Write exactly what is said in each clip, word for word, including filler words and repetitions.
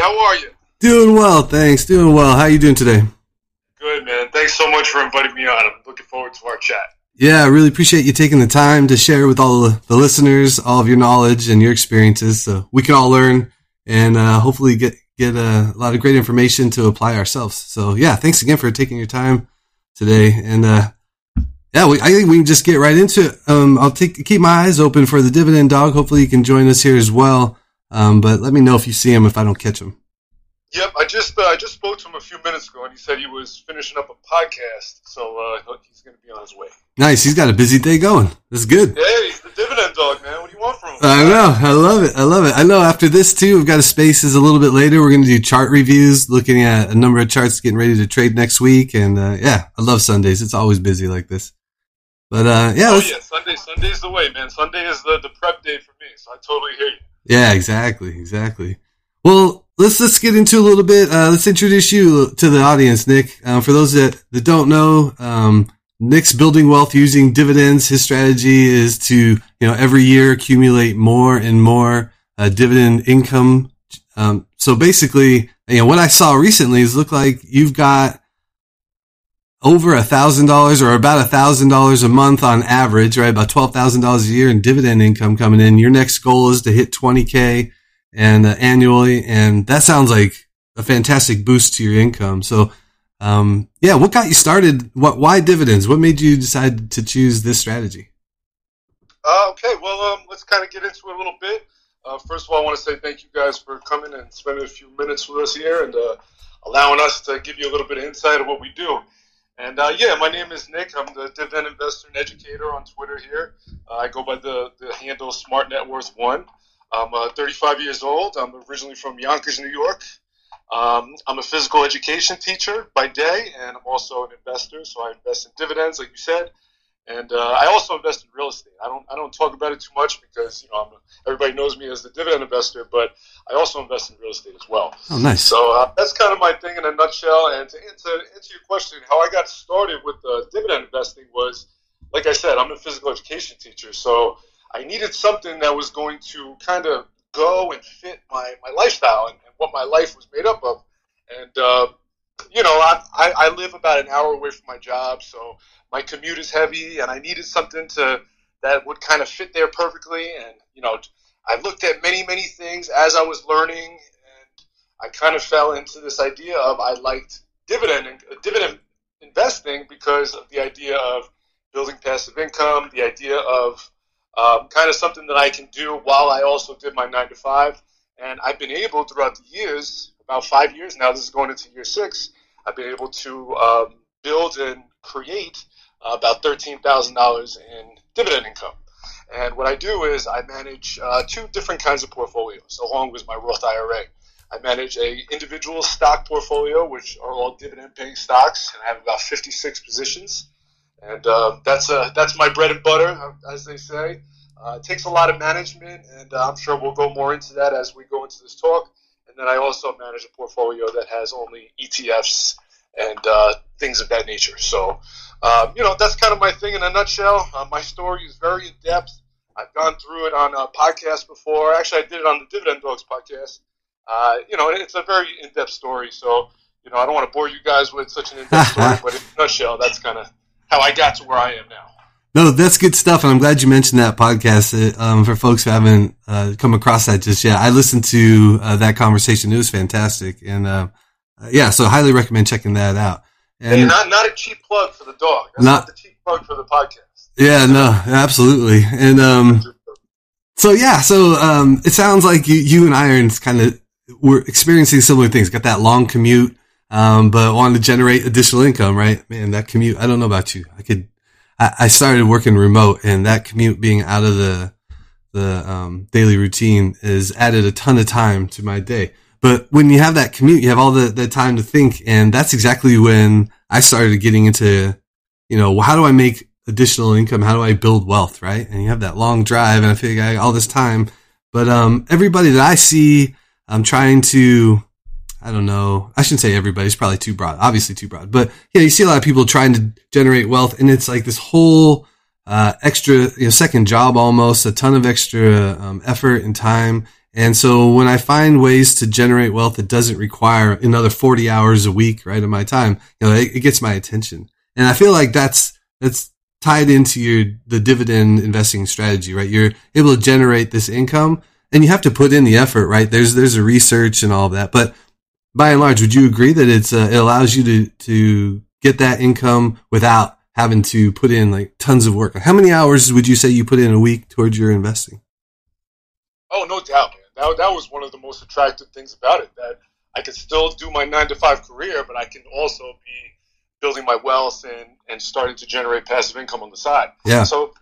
How are you? Doing well, thanks. Doing well. How are you doing today? Good, man. Thanks so much for inviting me on. I'm looking forward to our chat. Yeah, I really appreciate you taking the time to share with all the, the listeners all of your knowledge and your experiences so we can all learn and uh, hopefully get, get a lot of great information to apply ourselves. So, yeah, thanks again for taking your time today. And, uh, yeah, we, I think we can just get right into it. Um, I'll take, keep my eyes open for the Dividend Dog. Hopefully you can join us here as well. Um, but let me know if you see him, if I don't catch him. Yep, I just uh, I just spoke to him a few minutes ago, and he said he was finishing up a podcast, so uh, he's going to be on his way. Nice, he's got a busy day going. That's good. Hey, he's the Dividend Dog, man. What do you want from him? I know, I love it, I love it. I know after this, too, we've got a Spaces a little bit later. We're going to do chart reviews, looking at a number of charts, getting ready to trade next week, and uh, yeah, I love Sundays. It's always busy like this. But uh, yeah, oh, yeah, Sunday, Sunday's the way, man. Sunday is the, the prep day for me, so I totally hear you. Yeah, exactly, exactly. Well, Let's let's get into a little bit. Uh, let's introduce you to the audience, Nick. Um, for those that, that don't know, um, Nick's building wealth using dividends. His strategy is to, you know, every year accumulate more and more uh, dividend income. Um, so basically, you know, what I saw recently is look like you've got over a thousand dollars or about a thousand dollars a month on average, right? About twelve thousand dollars a year in dividend income coming in. Your next goal is to hit twenty k. and uh, annually, and that sounds like a fantastic boost to your income. So, um, yeah, what got you started? What, why dividends? What made you decide to choose this strategy? Uh, okay, well, um, let's kind of get into it a little bit. Uh, first of all, I want to say thank you guys for coming and spending a few minutes with us here and uh, allowing us to give you a little bit of insight of what we do. And, uh, yeah, my name is Nick. I'm the Dividend Investor and Educator on Twitter here. Uh, I go by the, the handle Smart Net Worth one. I'm uh, thirty-five years old. I'm originally from Yonkers, New York. Um, I'm a physical education teacher by day, and I'm also an investor. So I invest in dividends, like you said, and uh, I also invest in real estate. I don't I don't talk about it too much because you know I'm, everybody knows me as the dividend investor, but I also invest in real estate as well. Oh, nice. So uh, that's kind of my thing in a nutshell. And to answer, answer your question, how I got started with uh, dividend investing was, like I said, I'm a physical education teacher, so I needed something that was going to kind of go and fit my, my lifestyle and, and what my life was made up of. And, uh, you know, I, I, I live about an hour away from my job, so my commute is heavy, and I needed something to that would kind of fit there perfectly. And, you know, I looked at many, many things as I was learning, and I kind of fell into this idea of I liked dividend, dividend investing because of the idea of building passive income, the idea of Um, kind of something that I can do while I also did my nine to five. And I've been able throughout the years, about five years now, this is going into year six, I've been able to um, build and create uh, about thirteen thousand dollars in dividend income. And what I do is I manage uh, two different kinds of portfolios along with my Roth I R A. I manage a individual stock portfolio, which are all dividend-paying stocks, and I have about fifty-six positions. And uh, that's uh, that's my bread and butter, as they say. Uh, it takes a lot of management, and uh, I'm sure we'll go more into that as we go into this talk. And then I also manage a portfolio that has only E T Fs and uh, things of that nature. So, um, you know, that's kind of my thing in a nutshell. Uh, my story is very in-depth. I've gone through it on a podcast before. Actually, I did it on the Dividend Dogs podcast. Uh, you know, it's a very in-depth story. So, you know, I don't want to bore you guys with such an in-depth story, but in a nutshell, that's kind of how I got to where I am now. No, that's good stuff, and I'm glad you mentioned that podcast. Um, for folks who haven't uh, come across that just yet, I listened to uh, that conversation. It was fantastic, and uh, yeah, so highly recommend checking that out. And hey, not not a cheap plug for the dog. That's not, not the cheap plug for the podcast. Yeah, no, absolutely. And um, so yeah, so um, it sounds like you, you and Irons kind of were experiencing similar things. Got that long commute. Um, but wanted to generate additional income, right? Man, that commute, I don't know about you. I could, I, I started working remote, and that commute being out of the, the, um, daily routine is added a ton of time to my day. But when you have that commute, you have all the, the time to think. And that's exactly when I started getting into, you know, how do I make additional income? How do I build wealth? Right. And you have that long drive, and I feel like I got all this time, but, um, everybody that I see, I'm trying to, I don't know. I shouldn't say everybody's probably too broad, obviously too broad, but yeah, you see a lot of people trying to generate wealth, and it's like this whole, uh, extra, you know, second job almost, a ton of extra, um, effort and time. And so when I find ways to generate wealth that doesn't require another forty hours a week, right, of my time, you know, it, it gets my attention. And I feel like that's, that's tied into your, the dividend investing strategy, right? You're able to generate this income and you have to put in the effort, right? There's, there's a research and all of that, but by and large, would you agree that it's, uh, it allows you to, to get that income without having to put in like tons of work? How many hours would you say you put in a week towards your investing? Oh, no doubt, man. That, that was one of the most attractive things about it, that I could still do my nine to five career, but I can also be building my wealth and, and starting to generate passive income on the side. Yeah. So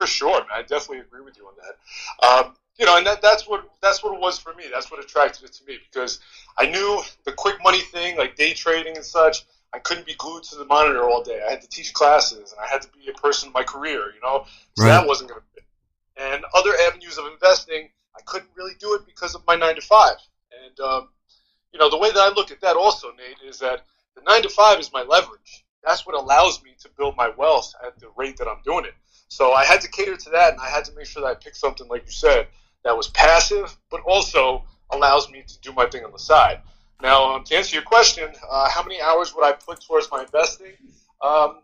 for sure, man, I definitely agree with you on that. Um, you know, and that, that's what, that's what it was for me. That's what attracted it to me, because I knew the quick money thing, like day trading and such, I couldn't be glued to the monitor all day. I had to teach classes and I had to be a person in my career, you know, so right. That wasn't going to fit. And other avenues of investing, I couldn't really do it because of my nine to five. And, um, you know, the way that I look at that also, Nate, is that the nine to five is my leverage. That's what allows me to build my wealth at the rate that I'm doing it. So I had to cater to that, and I had to make sure that I picked something, like you said, that was passive, but also allows me to do my thing on the side. Now, um, to answer your question, uh, how many hours would I put towards my investing? Um,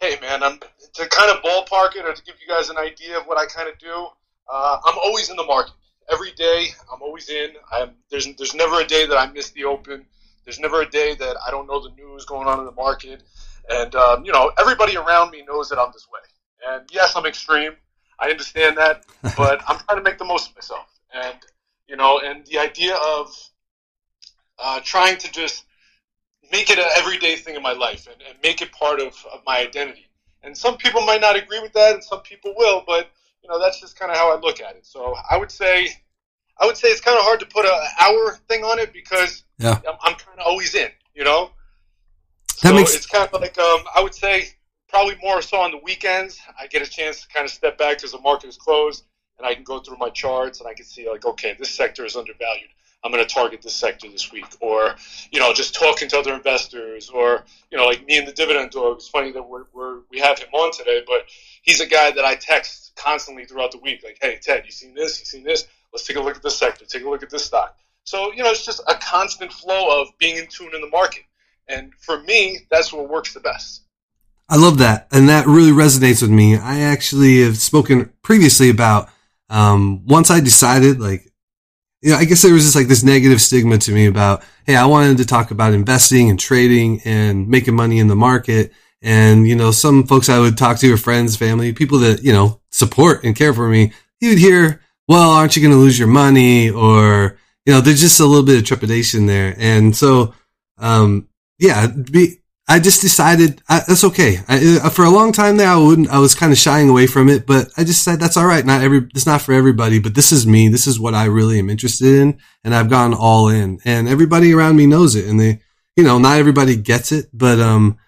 hey, man, I'm, to kind of ballpark it or to give you guys an idea of what I kind of do, uh, I'm always in the market. Every day, I'm always in. I'm, there's, there's never a day that I miss the open. There's never a day that I don't know the news going on in the market. And, um, you know, everybody around me knows that I'm this way. And, yes, I'm extreme. I understand that. But I'm trying to make the most of myself. And, you know, and the idea of uh, trying to just make it an everyday thing in my life and, and make it part of, of my identity. And some people might not agree with that, and some people will. But, you know, that's just kind of how I look at it. So I would say – I would say it's kind of hard to put an hour thing on it because yeah. I'm, I'm kind of always in, you know? That so makes... it's kind of like, um, I would say probably more so on the weekends, I get a chance to kind of step back because the market is closed and I can go through my charts and I can see like, okay, this sector is undervalued. I'm going to target this sector this week, or, you know, just talking to other investors, or, you know, like me and the Dividend Dog. It's funny that we're, we're, we have him on today, but he's a guy that I text constantly throughout the week. Like, hey, Ted, you seen this? You seen this? Let's take a look at this sector. Take a look at this stock. So, you know, it's just a constant flow of being in tune in the market. And for me, that's what works the best. I love that. And that really resonates with me. I actually have spoken previously about um, once I decided, like, you know, I guess there was just like this negative stigma to me about, hey, I wanted to talk about investing and trading and making money in the market. And, you know, some folks I would talk to are friends, family, people that, you know, support and care for me. You would hear, well, aren't you going to lose your money? Or, you know, there's just a little bit of trepidation there. And so, um, yeah, be, I just decided I, that's okay. I, for a long time there, I wouldn't, I was kind of shying away from it, but I just said, that's all right. Not every, it's not for everybody, but this is me. This is what I really am interested in. And I've gone all in, and everybody around me knows it. And they, you know, not everybody gets it, but, um,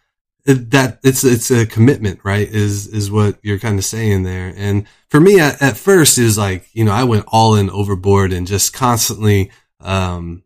It, that it's, it's a commitment, right? Is, is what you're kind of saying there. And for me at, at first is like, you know, I went all in overboard and just constantly, um,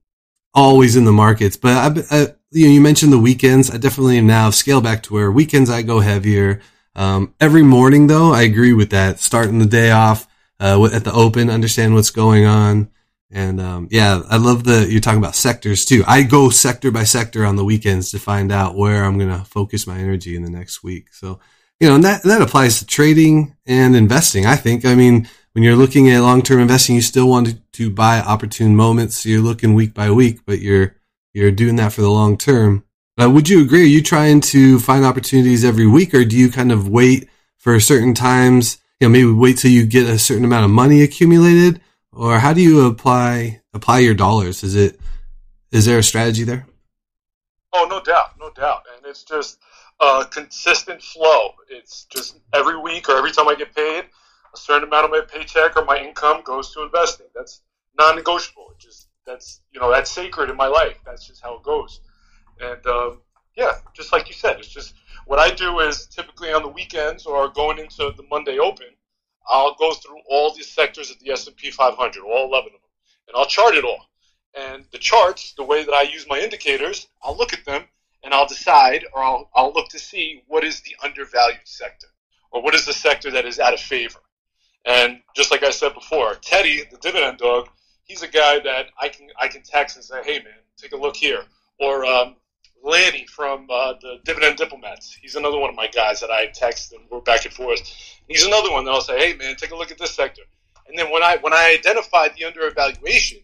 always in the markets. But I, I you know, you mentioned the weekends. I definitely am now scale back to where weekends I go heavier. Um, every morning though, I agree with that. Starting the day off, uh, at the open, understand what's going on. And, um, yeah, I love the, you're talking about sectors too. I go sector by sector on the weekends to find out where I'm going to focus my energy in the next week. So, you know, and that, that applies to trading and investing, I think. I mean, when you're looking at long-term investing, you still want to buy opportune moments. So you're looking week by week, but you're, you're doing that for the long term. Uh, would you agree? Are you trying to find opportunities every week, or do you kind of wait for certain times? You know, maybe wait till you get a certain amount of money accumulated? Or how do you apply apply your dollars? Is it is there a strategy there? Oh, no doubt, no doubt. And it's just a consistent flow. It's just every week or every time I get paid, a certain amount of my paycheck or my income goes to investing. That's non-negotiable. It just that's you know that's sacred in my life. That's just how it goes. And um, yeah, just like you said, it's just what I do is typically on the weekends or going into the Monday open. I'll go through all these sectors of the S and P five hundred, all eleven of them, and I'll chart it all. And the charts, the way that I use my indicators, I'll look at them and I'll decide, or I'll, I'll look to see what is the undervalued sector, or what is the sector that is out of favor. And just like I said before, Teddy, the dividend dog, he's a guy that I can I can text and say, hey, man, take a look here. Or um, Lanny from uh, the Dividend Diplomats. He's another one of my guys that I text and we're back and forth. He's another one that I'll say, hey, man, take a look at this sector. And then when I when I identify the undervaluation,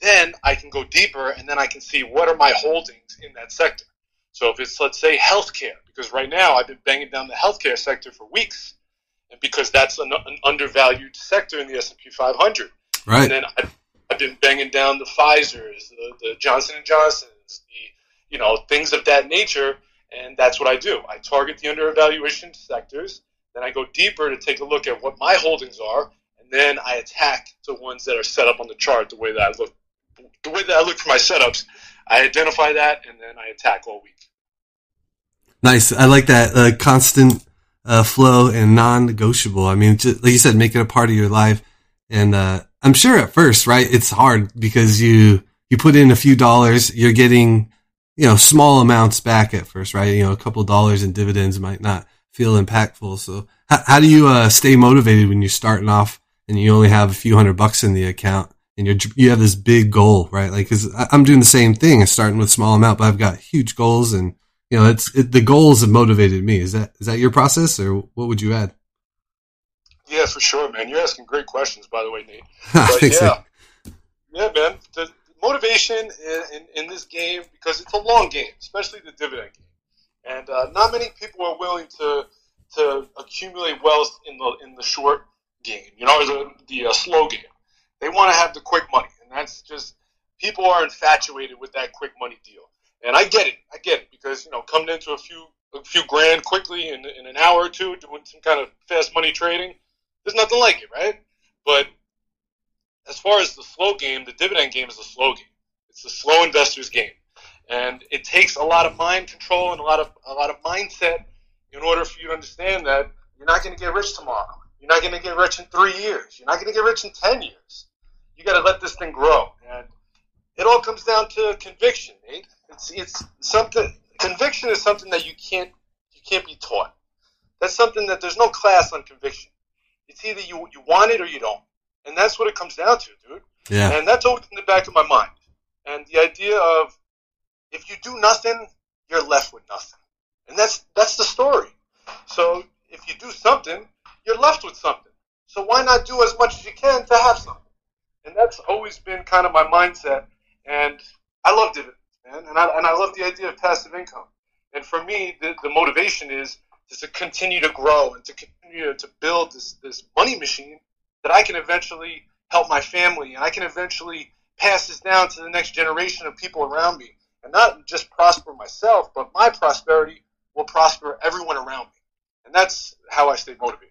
then I can go deeper and then I can see what are my holdings in that sector. So if it's, let's say, healthcare, because right now I've been banging down the healthcare sector for weeks, and because that's an, an undervalued sector in the S and P five hundred. Right. And then I've, I've been banging down the Pfizers, the, the Johnson and Johnsons, the, you know, things of that nature, and that's what I do. I target the undervaluation sectors, then I go deeper to take a look at what my holdings are, and then I attack the ones that are set up on the chart the way that I look. The way that I look for my setups, I identify that, and then I attack all week. Nice. I like that uh, constant uh, flow and non-negotiable. I mean, just, like you said, make it a part of your life. And uh, I'm sure at first, right, it's hard because you you put in a few dollars, you're getting, you know, small amounts back at first, right? You know, a couple dollars in dividends might not feel impactful. So how, how do you uh, stay motivated when you're starting off and you only have a few hundred bucks in the account? And you're, you have this big goal, right? Like, cause I'm doing the same thing. I'm starting with small amount, but I've got huge goals, and you know, it's it, the goals have motivated me. Is that is that your process, or what would you add? Yeah, for sure, man. You're asking great questions, by the way, Nate. But I think yeah, so. yeah, man. The motivation in, in, in this game, because it's a long game, especially the dividend game, and uh, not many people are willing to to accumulate wealth in the in the short game. You know, the the uh, slow game. They want to have the quick money, and that's just people are infatuated with that quick money deal. And I get it, I get it, because you know, coming into a few a few grand quickly in, in an hour or two, doing some kind of fast money trading, there's nothing like it, right? But as far as the slow game, the dividend game is a slow game. It's the slow investor's game, and it takes a lot of mind control and a lot of a lot of mindset in order for you to understand that you're not going to get rich tomorrow, you're not going to get rich in three years, you're not going to get rich in ten years. You got to let this thing grow, and it all comes down to conviction, Nate. It's it's something. Conviction is something that you can't you can't be taught. That's something that there's no class on conviction. It's either you you want it or you don't, and that's what it comes down to, dude. Yeah. And that's always in the back of my mind. And the idea of if you do nothing, you're left with nothing, and that's that's the story. So if you do something, you're left with something. So why not do as much as you can to have something? And that's always been kind of my mindset, and I love dividends, man, and I and I love the idea of passive income. And for me, the, the motivation is, is to continue to grow and to continue to build this, this money machine that I can eventually help my family, and I can eventually pass this down to the next generation of people around me, and not just prosper myself, but my prosperity will prosper everyone around me. And that's how I stay motivated.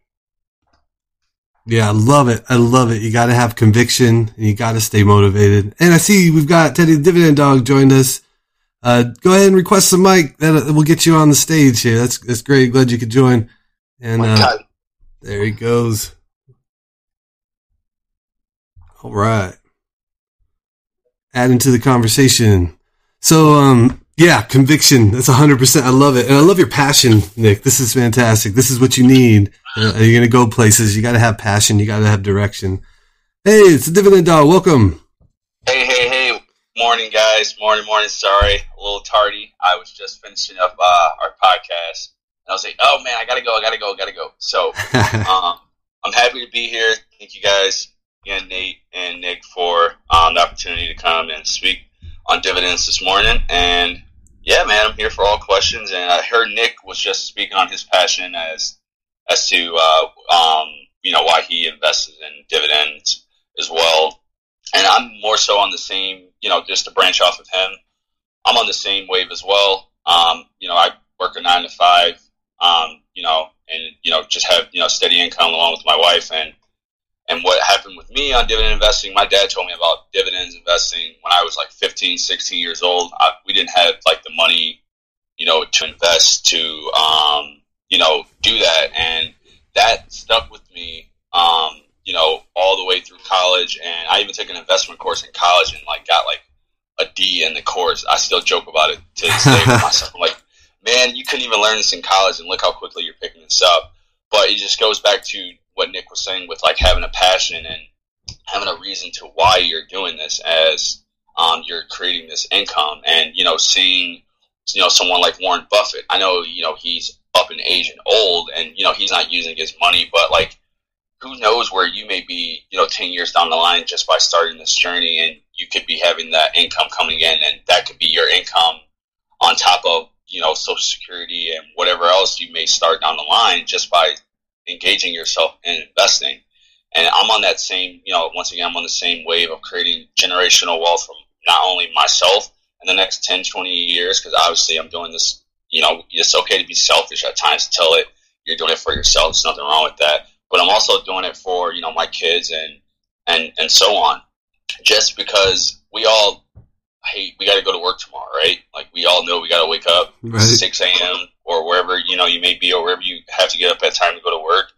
Yeah, I love it. I love it. You got to have conviction, and you got to stay motivated. And I see we've got Teddy the Dividend Dog joined us. Uh, go ahead and request some mic. That will get you on the stage here. That's that's great. Glad you could join. And uh, there he goes. All right. Adding to the conversation. So, um, yeah, conviction. That's one hundred percent. I love it. And I love your passion, Nick. This is fantastic. This is what you need. Uh, you're going to go places. You got to have passion. You got to have direction. Hey, it's the Dividend Dog. Welcome. Hey, hey, hey. Morning, guys. Morning, morning. Sorry, a little tardy. I was just finishing up uh, our podcast. And I was like, oh, man, I got to go. I got to go. I got to go. So um, I'm happy to be here. Thank you guys again, Nate and Nick, for um, the opportunity to come and speak on dividends this morning. And, yeah, man, I'm here for all questions. And I heard Nick was just speaking on his passion as as to, uh, um, you know, why he invested in dividends as well. And I'm more so on the same, you know, just to branch off of him, I'm on the same wave as well. Um, you know, I work a nine to five, um, you know, and, you know, just have, you know, steady income along with my wife. And, and what happened with me on dividend investing, my dad told me about dividends investing when I was like fifteen, sixteen years old. I, we didn't have like the money, you know, to invest to, um, you know, do that. And that stuck with me, um, you know, all the way through college. And I even took an investment course in college and like got like a D in the course. I still joke about it to this day with myself. I'm like, man, you couldn't even learn this in college and look how quickly you're picking this up. But it just goes back to what Nick was saying with like having a passion and having a reason to why you're doing this as um, you're creating this income. And, you know, seeing, you know, someone like Warren Buffett, I know, you know, he's up in age and old and, you know, he's not using his money, but like, who knows where you may be, you know, ten years down the line just by starting this journey, and you could be having that income coming in, and that could be your income on top of, you know, Social Security and whatever else you may start down the line just by engaging yourself in investing. And I'm on that same, you know, once again, I'm on the same wave of creating generational wealth from not only myself in the next ten, twenty years, because obviously I'm doing this, you know, it's okay to be selfish at times, tell it you're doing it for yourself. There's nothing wrong with that. But I'm also doing it for, you know, my kids and, and, and so on. Just because we all, hey, we got to go to work tomorrow, right? Like, we all know we got to wake up right. six a.m. or wherever, you know, you may be, or wherever you have to get up at time to go to work.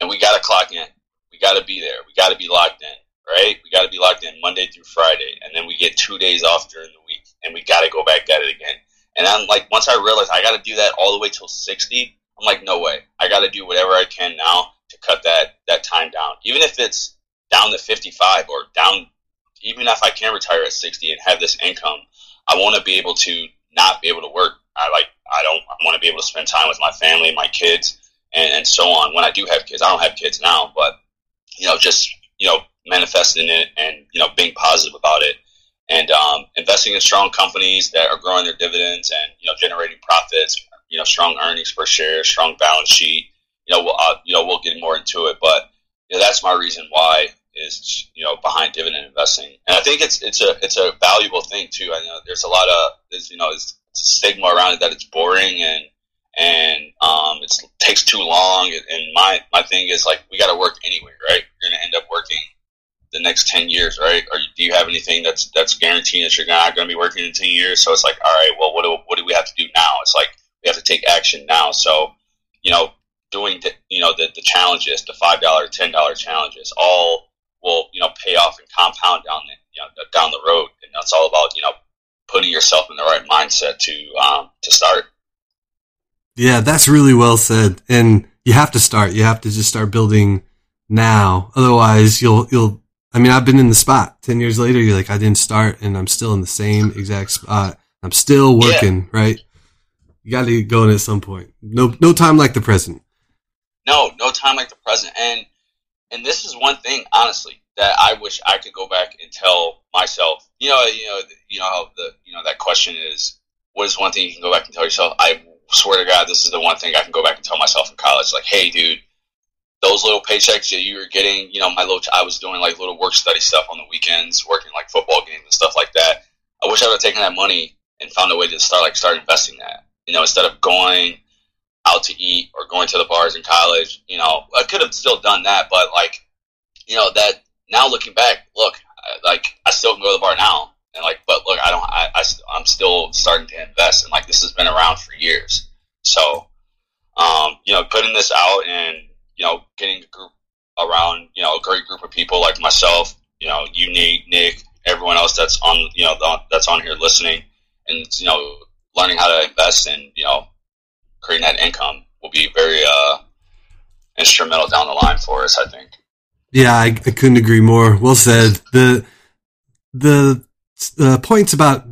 And we got to clock in. We got to be there. We got to be locked in, right? We got to be locked in Monday through Friday. And then we get two days off during the week, and we got to go back at it again. And I'm like, once I realized I got to do that all the way till sixty, I'm like, no way. I got to do whatever I can now to cut that, that time down. Even if it's down to fifty-five or down, even if I can retire at sixty and have this income, I want to be able to not be able to work. I like, I don't I want to be able to spend time with my family, my kids, and, and so on. When I do have kids, I don't have kids now, but, you know, just, you know, manifesting it and, you know, being positive about it and um, investing in strong companies that are growing their dividends and, you know, generating profits, you know, strong earnings per share, strong balance sheet. You know, we'll, uh, you know, we'll get more into it, but you know, that's my reason why is, you know, behind dividend investing. And I think it's, it's a, it's a valuable thing too. I know there's a lot of, there's, you know, there's a stigma around it that it's boring and, and, um, it's, it takes too long. And my, my thing is like, we got to work anyway, right? You're going to end up working the next ten years, right? Or do you have anything that's, that's guaranteed that you're not going to be working in ten years? So it's like, all right, well, what do, what do we have to do now? It's like, we have to take action now. So, you know, doing the, you know, the, the challenges, the five dollar, ten dollar challenges, all will, you know, pay off and compound down the, you know, down the road. And that's all about, you know, putting yourself in the right mindset to, um, to start. Yeah, that's really well said. And you have to start, you have to just start building now. Otherwise you'll, you'll, I mean, I've been in the spot ten years later. You're like, I didn't start and I'm still in the same exact spot. I'm still working, yeah. Right? You got to go in at some point. No, no time like the present. No, no time like the present. And and this is one thing, honestly, that I wish I could go back and tell myself. You know, you know, you know how the you know that question is, what is one thing you can go back and tell yourself? I swear to God, this is the one thing I can go back and tell myself in college. Like, hey, dude, those little paychecks that you were getting, you know, my little, I was doing like little work study stuff on the weekends, working like football games and stuff like that. I wish I would have taken that money and found a way to start like start investing that. You know, instead of going out to eat or going to the bars in college, you know, I could have still done that, but like, you know, that now looking back, look, I, like I still can go to the bar now and like, but look, I don't, I, I, I'm still starting to invest and like, this has been around for years. So, um, you know, putting this out and, you know, getting a group around, you know, a great group of people like myself, you know, you, Nate, Nick, everyone else that's on, you know, the, that's on here listening and, you know, learning how to invest and, you know, creating that income will be very uh, instrumental down the line for us, I think. Yeah, I, I couldn't agree more. Well said. The the uh, points about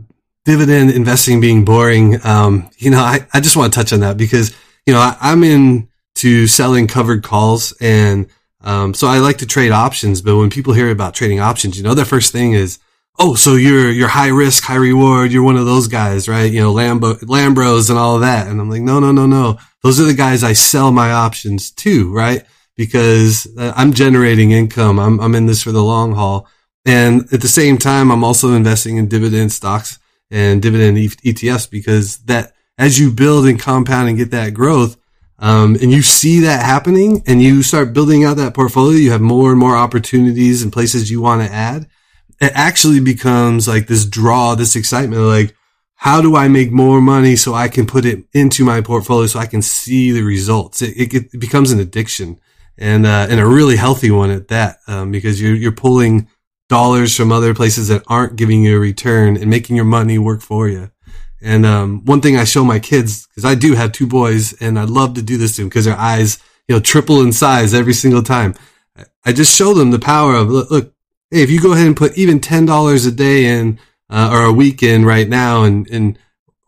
dividend investing being boring, um, you know, I, I just want to touch on that because, you know, I, I'm into selling covered calls, and um, so I like to trade options. But when people hear about trading options, you know, their first thing is, oh, so you're, you're high risk, high reward. You're one of those guys, right? You know, Lambo, Lambros and all of that. And I'm like, no, no, no, no. Those are the guys I sell my options to, right? Because I'm generating income. I'm, I'm in this for the long haul. And at the same time, I'm also investing in dividend stocks and dividend E T Fs because that, as you build and compound and get that growth, um, and you see that happening and you start building out that portfolio, you have more and more opportunities and places you want to add. It actually becomes like this draw, this excitement, like, how do I make more money so I can put it into my portfolio so I can see the results? It, it, it becomes an addiction and, uh, and a really healthy one at that, um, because you're, you're pulling dollars from other places that aren't giving you a return and making your money work for you. And, um, one thing I show my kids, cause I do have two boys and I love to do this to them because their eyes you know, triple in size every single time. I just show them the power of, look, look hey, if you go ahead and put even ten dollars a day in, uh, or a week in right now, and, and,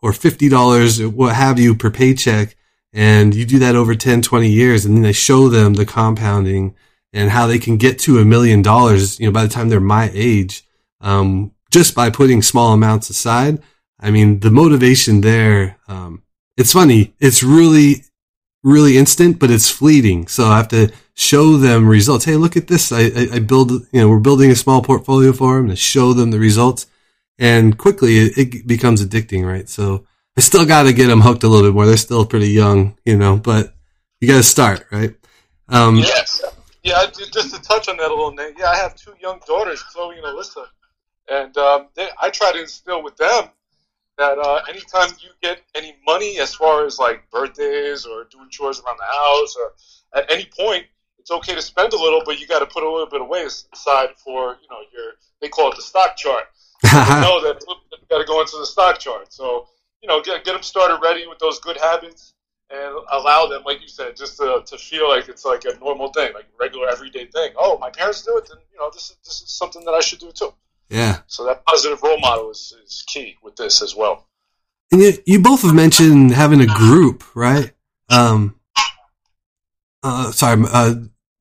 or fifty dollars, what have you, per paycheck, and you do that over ten, twenty years, and then I show them the compounding and how they can get to a million dollars, you know, by the time they're my age, um, just by putting small amounts aside. I mean, the motivation there, um, it's funny. It's really, really instant, but it's fleeting. So I have to show them results. Hey, look at this. I, I, I build, you know, we're building a small portfolio for them to show them the results, and quickly it, it becomes addicting, right? So I still got to get them hooked a little bit more. They're still pretty young, you know, but you got to start, right? Um, yes. Yeah, just to touch on that a little, Nate. Yeah, I have two young daughters, Chloe and Alyssa, and um, they, I try to instill with them that uh, anytime you get any money, as far as like birthdays or doing chores around the house, or at any point, it's okay to spend a little, but you got to put a little bit away aside for, you know, your, they call it the stock chart. You know that you got to go into the stock chart. So, you know, get get them started ready with those good habits, and allow them, like you said, just to, to feel like it's like a normal thing, like regular everyday thing. Oh, my parents do it, then, you know, this is, this is something that I should do too. Yeah. So that positive role model is, is key with this as well. And you, you both have mentioned having a group, right? Um, uh, sorry, uh,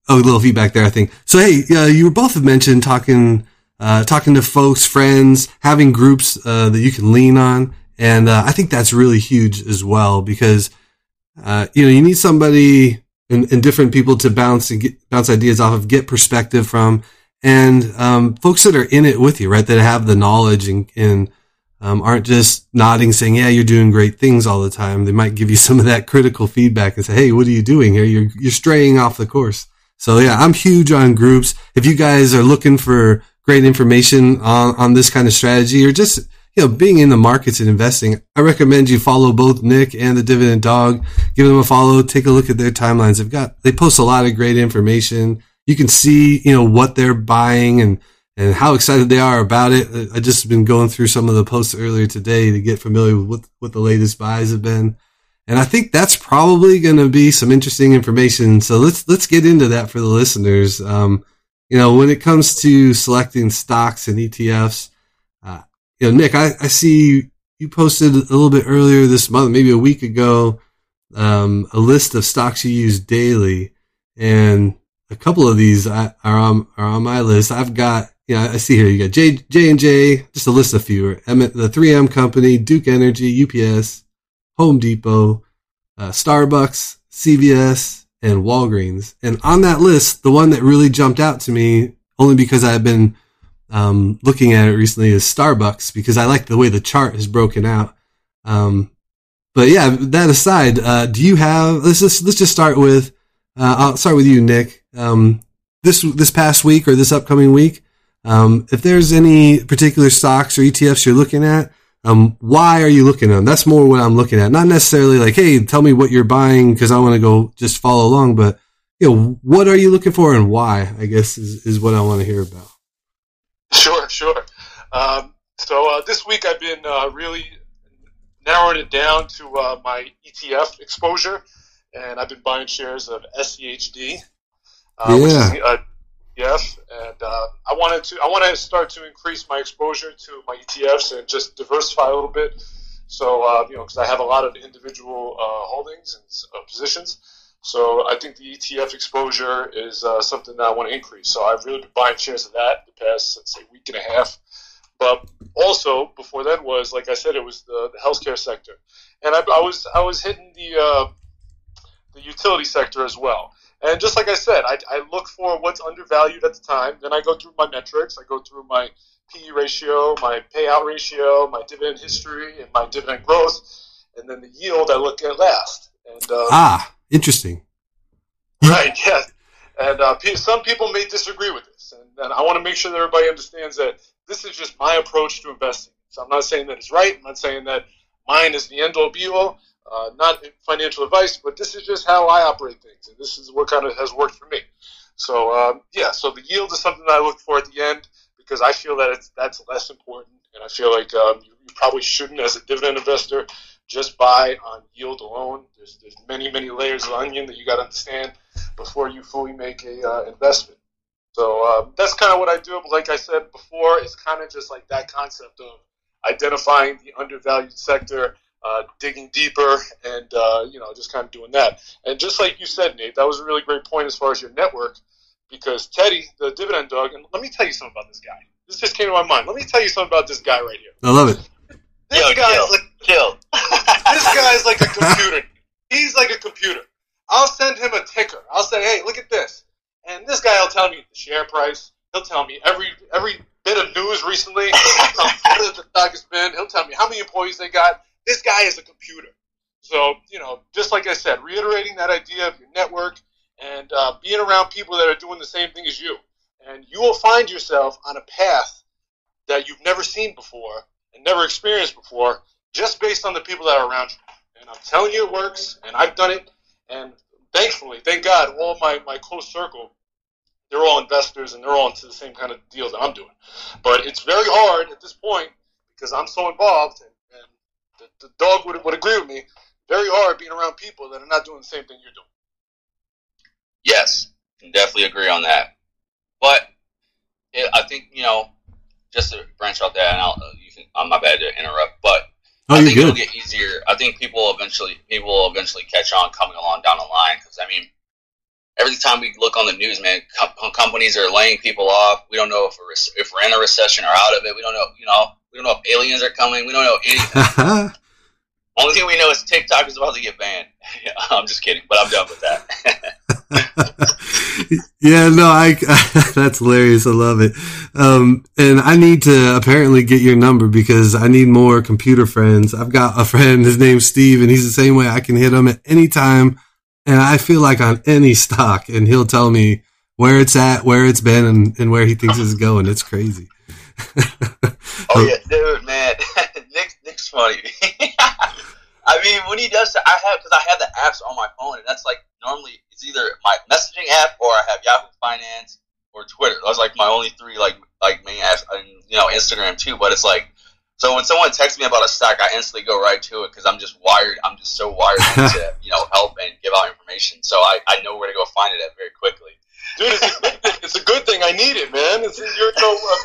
oh, a little feedback there, I think. So, hey, uh, you both have mentioned talking, uh, talking to folks, friends, having groups uh, that you can lean on. And uh, I think that's really huge as well, because Uh, you know, you need somebody and, and different people to bounce and get, bounce ideas off of, get perspective from, and um, folks that are in it with you, right? That have the knowledge and, and um, aren't just nodding, saying, "Yeah, you're doing great things" all the time. They might give you some of that critical feedback and say, "Hey, what are you doing here? You're you're straying off the course." So yeah, I'm huge on groups. If you guys are looking for great information on, on this kind of strategy, or just, you know, being in the markets and investing, I recommend you follow both Nick and the Dividend Dog. Give them a follow. Take a look at their timelines. They've got, they post a lot of great information. You can see, you know, what they're buying and, and how excited they are about it. I just been going through some of the posts earlier today to get familiar with what, what the latest buys have been. And I think that's probably going to be some interesting information. So let's, let's get into that for the listeners. Um, you know, when it comes to selecting stocks and E T Fs, uh, you know, Nick, I, I see you posted a little bit earlier this month, maybe a week ago, um, a list of stocks you use daily, and a couple of these I, are on are on my list. I've got, you know, I see here you got J J and J, just a list of fewer. M, the three M Company, Duke Energy, U P S, Home Depot, uh, Starbucks, C V S, and Walgreens. And on that list, the one that really jumped out to me, only because I've been Um, looking at it recently, is Starbucks, because I like the way the chart is broken out. Um, but yeah, that aside, uh, do you have, let's just, let's just start with, uh, I'll start with you, Nick. Um, this, this past week or this upcoming week, um, if there's any particular stocks or E T Fs you're looking at, um, why are you looking at them? That's more what I'm looking at. Not necessarily like, hey, tell me what you're buying, 'cause I want to go just follow along, but you know, what are you looking for and why, I guess is, is what I want to hear about. Sure, sure. Um, so uh, this week I've been uh, really narrowing it down to uh, my E T F exposure, and I've been buying shares of S C H D, uh, yeah. which is the uh, E T F. And uh, I wanted to, I want to start to increase my exposure to my E T Fs and just diversify a little bit. So uh, you know, because I have a lot of individual uh, holdings and uh, positions. So I think the E T F exposure is uh, something that I want to increase. So I've really been buying shares of that the past, let's say, week and a half. But also before that was, like I said, it was the, the healthcare sector, and I, I was I was hitting the uh, the utility sector as well. And just like I said, I, I look for what's undervalued at the time. Then I go through my metrics. I go through my P E ratio, my payout ratio, my dividend history, and my dividend growth, and then the yield I look at last. And um, ah. Interesting. Right, yes. And uh, p- some people may disagree with this, and, and I want to make sure that everybody understands that this is just my approach to investing. So I'm not saying that it's right. I'm not saying that mine is the end-all, be-all, uh, not financial advice, but this is just how I operate things, and this is what kind of has worked for me. So, um, yeah, so the yield is something that I look for at the end, because I feel that it's, that's less important, and I feel like um, you, you probably shouldn't, as a dividend investor, just buy on yield alone. There's there's many, many layers of onion that you got to understand. before you fully make a uh, investment. So um, that's kind of what I do. But like I said before, it's kind of just like that concept of identifying the undervalued sector, uh, digging deeper, and uh, you know, just kind of doing that. And just like you said, Nate, that was a really great point as far as your network, because Teddy, the Dividend Dog, and let me tell you something about this guy. This just came to my mind. Let me tell you something about this guy right here. I love it. This yo, guy yo, is like yo. This guy is like a computer. He's like a computer. I'll send him a ticker. I'll say, hey, look at this. And this guy will tell me the share price. He'll tell me every every bit of news recently. He'll tell me where the stock has been. He'll tell me how many employees they got. This guy is a computer. So, you know, just like I said, reiterating that idea of your network and uh, being around people that are doing the same thing as you. And you will find yourself on a path that you've never seen before and never experienced before, just based on the people that are around you. And I'm telling you, it works, and I've done it. And thankfully, thank God, all my, my close circle, they're all investors, and they're all into the same kind of deal that I'm doing. But it's very hard at this point because I'm so involved, and, and the, the dog would, would agree with me, very hard being around people that are not doing the same thing you're doing. Yes, can definitely agree on that. But it, I think, you know, just to branch out that, and I'll, you can, I'm not bad to interrupt, but oh, I think good. It'll get easier. I think people eventually people will eventually catch on coming along down the line, because, I mean, every time we look on the news, man, com- companies are laying people off. We don't know if we're, if we're in a recession or out of it. We don't know, you know, we don't know if aliens are coming. We don't know anything. Only thing we know is TikTok is about to get banned. I'm just kidding, but I'm done with that. Yeah, no, I, I that's hilarious. I love it. Um, and I need to apparently get your number because I need more computer friends. I've got a friend, his name's Steve, and he's the same way. I can hit him at any time, and I feel like on any stock, and he'll tell me where it's at, where it's been, and, and where he thinks it's going. It's crazy. Oh, yeah, dude, man. Nick, Nick's funny. I mean, when he does that, I have, because I have the apps on my phone, and that's like, normally it's either my messaging app or I have Yahoo Finance or Twitter. Those are like my only three like like main apps, and, you know, Instagram too. But it's like, so when someone texts me about a stock, I instantly go right to it because I'm just wired. I'm just so wired to, you know, help and give out information. So I, I know where to go find it at very quickly. Dude, it's a good thing. It's a good thing. I need it, man. It's, you're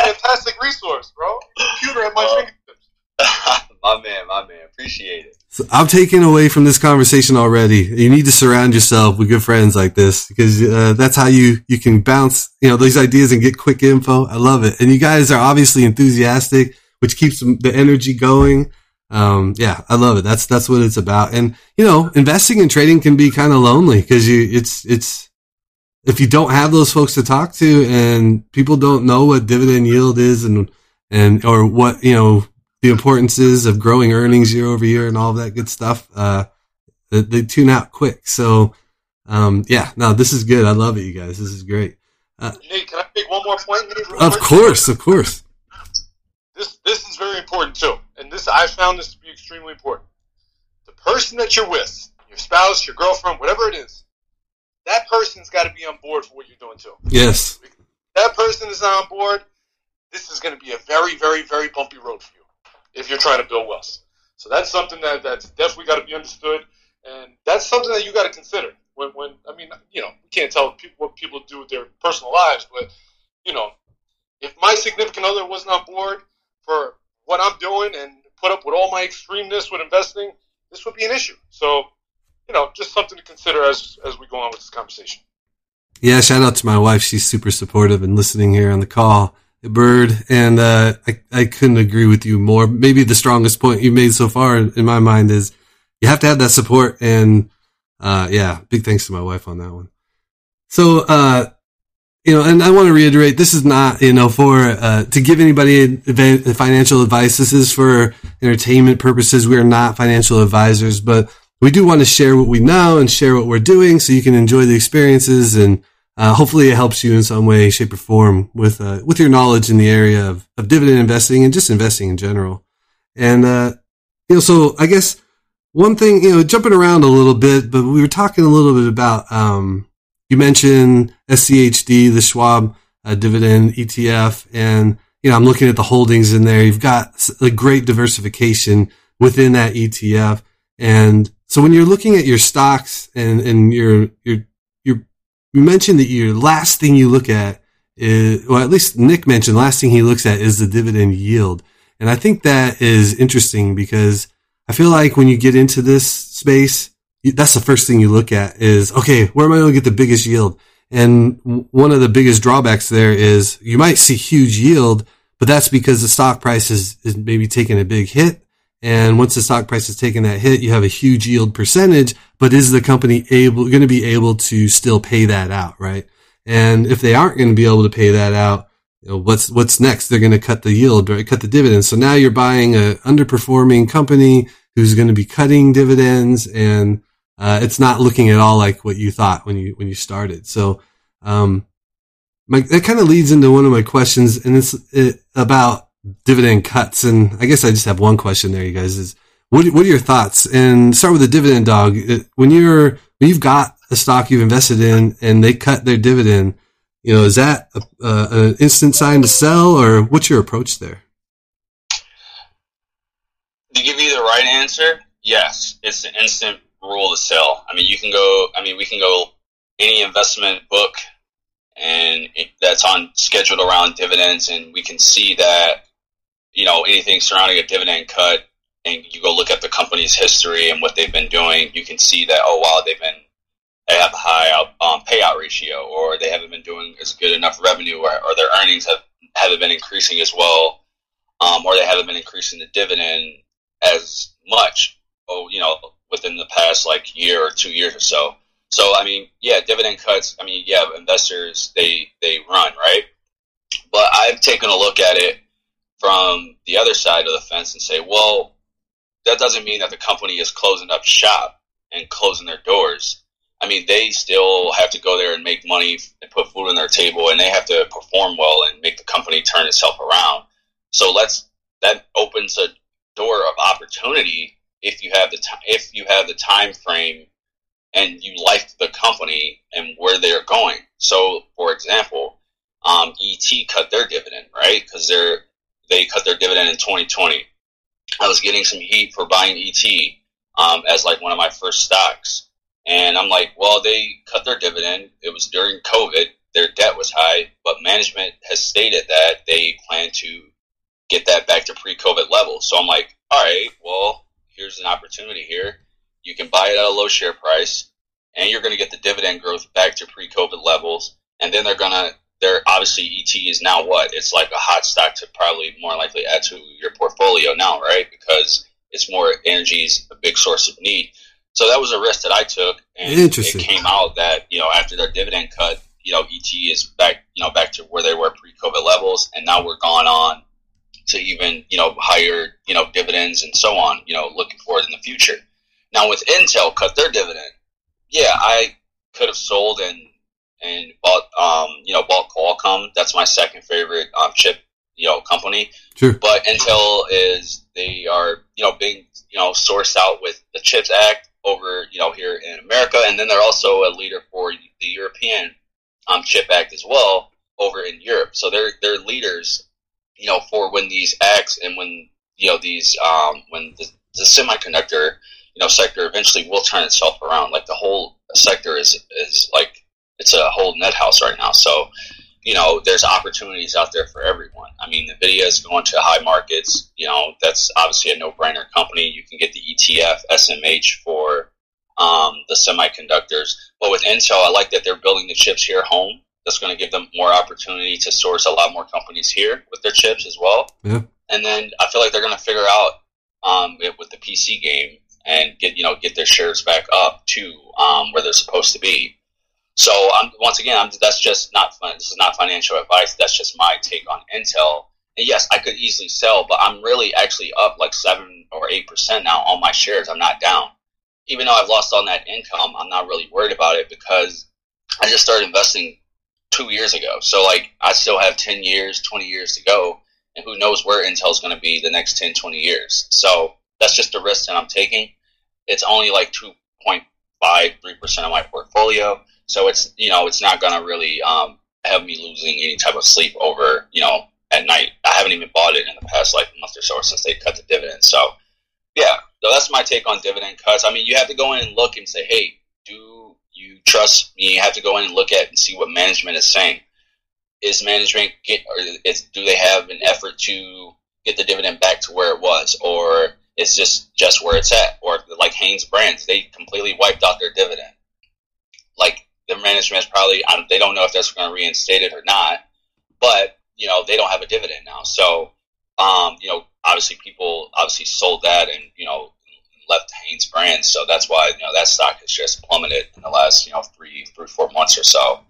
a fantastic resource, bro. Computer at my uh, fingertips. My man, my man. Appreciate it. So I'm taking away from this conversation already. You need to surround yourself with good friends like this, because uh, that's how you, you can bounce, you know, these ideas and get quick info. I love it. And you guys are obviously enthusiastic, which keeps the energy going. Um, yeah, I love it. That's, that's what it's about. And, you know, investing and trading can be kind of lonely because you, it's, it's, if you don't have those folks to talk to, and people don't know what dividend yield is and, and, or what, you know, the importance is of growing earnings year over year and all that good stuff, uh, they, they tune out quick. So, um, yeah, no, this is good. I love it, you guys. This is great. Uh, Nate, can I make one more point? Of course, of course. This, this is very important too. And this, I found this to be extremely important. The person that you're with, your spouse, your girlfriend, whatever it is, that person's got to be on board for what you're doing too. Yes. If that person is not on board, this is going to be a very, very, very bumpy road for you if you're trying to build wealth. So that's something that, that's definitely got to be understood, and that's something that you got to consider. When, when I mean, you know, we can't tell people, what people do with their personal lives, but, you know, if my significant other wasn't on board for what I'm doing and put up with all my extremeness with investing, this would be an issue. So, you know, just something to consider as as we go on with this conversation. Yeah, shout out to my wife. She's super supportive and listening here on the call. Bird, and uh, I, I couldn't agree with you more. Maybe the strongest point you made so far in my mind is you have to have that support, and uh, yeah, big thanks to my wife on that one. So, uh, you know, and I want to reiterate, this is not, you know, for uh, to give anybody adv- financial advice. This is for entertainment purposes. We are not financial advisors, but we do want to share what we know and share what we're doing so you can enjoy the experiences, and Uh, hopefully it helps you in some way, shape, or form with, uh, with your knowledge in the area of, of dividend investing and just investing in general. And, uh, you know, so I guess one thing, you know, jumping around a little bit, but we were talking a little bit about, um, you mentioned S C H D, the Schwab uh, dividend E T F. And, you know, I'm looking at the holdings in there. You've got a great diversification within that E T F. And so when you're looking at your stocks and, and your, your, you mentioned that your last thing you look at is, well, at least Nick mentioned the last thing he looks at is the dividend yield. And I think that is interesting because I feel like when you get into this space, that's the first thing you look at is, okay, where am I going to get the biggest yield? And one of the biggest drawbacks there is you might see huge yield, but that's because the stock price is, is maybe taking a big hit. And once the stock price is taking that hit, you have a huge yield percentage, but is the company able, going to be able to still pay that out, right? And if they aren't going to be able to pay that out, you know, what's, what's next? They're going to cut the yield, right? Cut the dividends. So now you're buying a underperforming company who's going to be cutting dividends, and uh, it's not looking at all like what you thought when you, when you started. So, um, my, that kind of leads into one of my questions, and it's it, about dividend cuts. And I guess I just have one question there, you guys, is what, what are your thoughts? And start with the dividend dog. When you're, when you've got a stock you've invested in and they cut their dividend, you know, is that an instant sign to sell, or what's your approach there? To give you the right answer, yes, it's an instant rule to sell. I mean, you can go, I mean, we can go any investment book and it, that's on scheduled around dividends, and we can see that, you know, anything surrounding a dividend cut, and you go look at the company's history and what they've been doing, you can see that, oh, wow, they've been, they have a high um, payout ratio, or they haven't been doing as good enough revenue, or, or their earnings have, haven't been increasing as well, um, or they haven't been increasing the dividend as much, oh, you know, within the past, like, year or two years or so. So, I mean, yeah, dividend cuts, I mean, yeah, investors, they, they run, right? But I've taken a look at it from the other side of the fence and say, well, that doesn't mean that the company is closing up shop and closing their doors. I mean, they still have to go there and make money and put food on their table, and they have to perform well and make the company turn itself around. So let's, that opens a door of opportunity if you have the time, if you have the time frame and you liked the company and where they're going. So, for example, um, E T cut their dividend, right? Because they're they cut their dividend in twenty twenty. I was getting some heat for buying E T um, as like one of my first stocks, and I'm like, well, they cut their dividend. It was during COVID. Their debt was high, but management has stated that they plan to get that back to pre-COVID levels. So I'm like, all right, well, here's an opportunity here. You can buy it at a low share price, and you're going to get the dividend growth back to pre-COVID levels. And then they're going to, they're obviously, E T is now what? It's like a hot stock to probably more likely add to your portfolio now, right? Because it's more, energy is a big source of need. So that was a risk that I took, and it came out that, you know, after their dividend cut, you know, E T is back, you know, back to where they were pre-COVID levels, and now we're going on to even, you know, higher, you know, dividends and so on, you know, looking forward in the future. Now, with Intel cut their dividend, yeah, I could have sold and and bought, um, you know, bought Qualcomm. That's my second favorite um, chip, you know, company. Sure. But Intel is, they are, you know, being, you know, sourced out with the CHIPS Act over, you know, here in America, and then they're also a leader for the European um, Chip Act as well over in Europe. So they're they're leaders, you know, for when these acts and when, you know, these um, when the, the semiconductor, you know, sector eventually will turn itself around. Like, the whole sector is, is like, it's a whole net house right now. So, you know, there's opportunities out there for everyone. I mean, NVIDIA is going to high markets. You know, that's obviously a no-brainer company. You can get the E T F, S M H for um, the semiconductors. But with Intel, I like that they're building the chips here home. That's going to give them more opportunity to source a lot more companies here with their chips as well. Yeah. And then I feel like they're going to figure out um, it, with the P C game, and get, you know, get their shares back up to um, where they're supposed to be. So I'm, once again, I'm, that's just not fun. This is not financial advice. That's just my take on Intel. And yes, I could easily sell, but I'm really actually up like seven or eight percent now on my shares. I'm not down, even though I've lost on that income. I'm not really worried about it because I just started investing two years ago. So like, I still have ten years, twenty years to go, and who knows where Intel's going to be the next ten, twenty years. So that's just the risk that I'm taking. It's only like two point five, three percent of my portfolio. So it's, you know, it's not going to really um, have me losing any type of sleep over, you know, at night. I haven't even bought it in the past like month or so since they cut the dividend. So yeah, so that's my take on dividend cuts. I mean, you have to go in and look and say, hey, do you you trust me. You have to go in and look at and see what management is saying. Is management get, or is, do they have an effort to get the dividend back to where it was, or it's just just where it's at? Or like Haynes Brands, they completely wiped out their dividend. Like the management's probably, I don't, they don't know if that's going to reinstate it or not, but you know, they don't have a dividend now. So, um, you know, obviously people obviously sold that and, you know, left Haynes Brands. So that's why, you know, that stock has just plummeted in the last, you know, three, three, four months or so.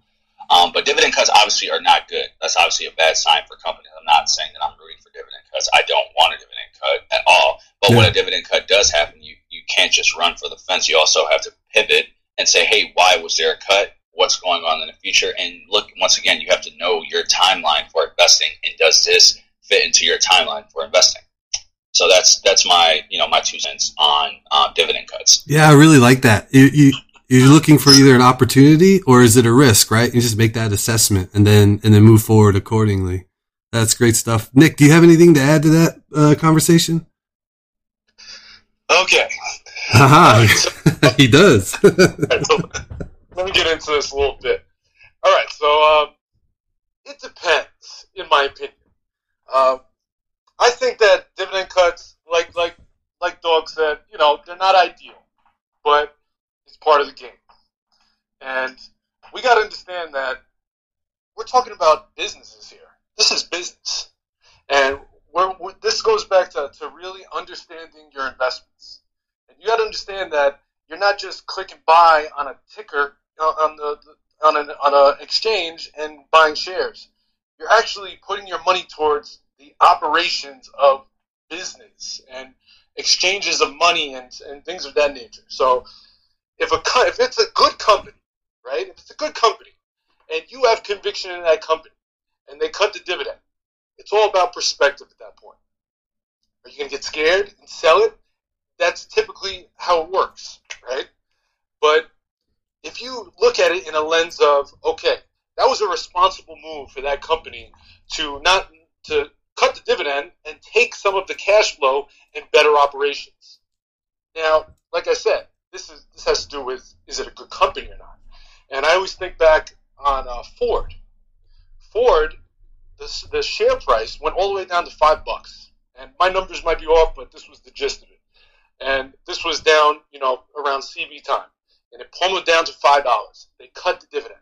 Um, but dividend cuts obviously are not good. That's obviously a bad sign for companies. I'm not saying that I'm rooting for dividend cuts. I don't want a dividend cut at all. But yeah. When a dividend cut does happen, you, you can't just run for the fence. You also have to pivot and say, hey, why was there a cut? What's going on in the future? And look, once again, you have to know your timeline for investing, and does this fit into your timeline for investing? So that's that's my you know my two cents on um, dividend cuts. Yeah, I really like that. You, you you're looking for either an opportunity or is it a risk, right? You just make that assessment and then and then move forward accordingly. That's great stuff, Nick. Do you have anything to add to that uh, conversation? Okay. Haha, uh-huh. He does. All right, so let me get into this a little bit. All right, so um, it depends, in my opinion. Um, I think that dividend cuts, like like like Dog said, you know, they're not ideal, but it's part of the game. And we got to understand that we're talking about businesses here. This is business, and we're, we're, this goes back to, to really understanding your investments. And you got to understand that you're not just clicking buy on a ticker on the on an on a exchange and buying shares. You're actually putting your money towards the operations of business and exchanges of money and, and things of that nature. So if a if it's a good company, right? If it's a good company and you have conviction in that company and they cut the dividend, it's all about perspective at that point. Are you going to get scared and sell it? That's typically how it works, right? But if you look at it in a lens of, okay, that was a responsible move for that company to not to cut the dividend and take some of the cash flow and better operations. Now, like I said, this is this has to do with, is it a good company or not? And I always think back on uh, Ford. Ford, the, the share price went all the way down to five bucks. And my numbers might be off, but this was the gist of it. And this was down, you know, around C B time. And it plummeted down to five dollars. They cut the dividend.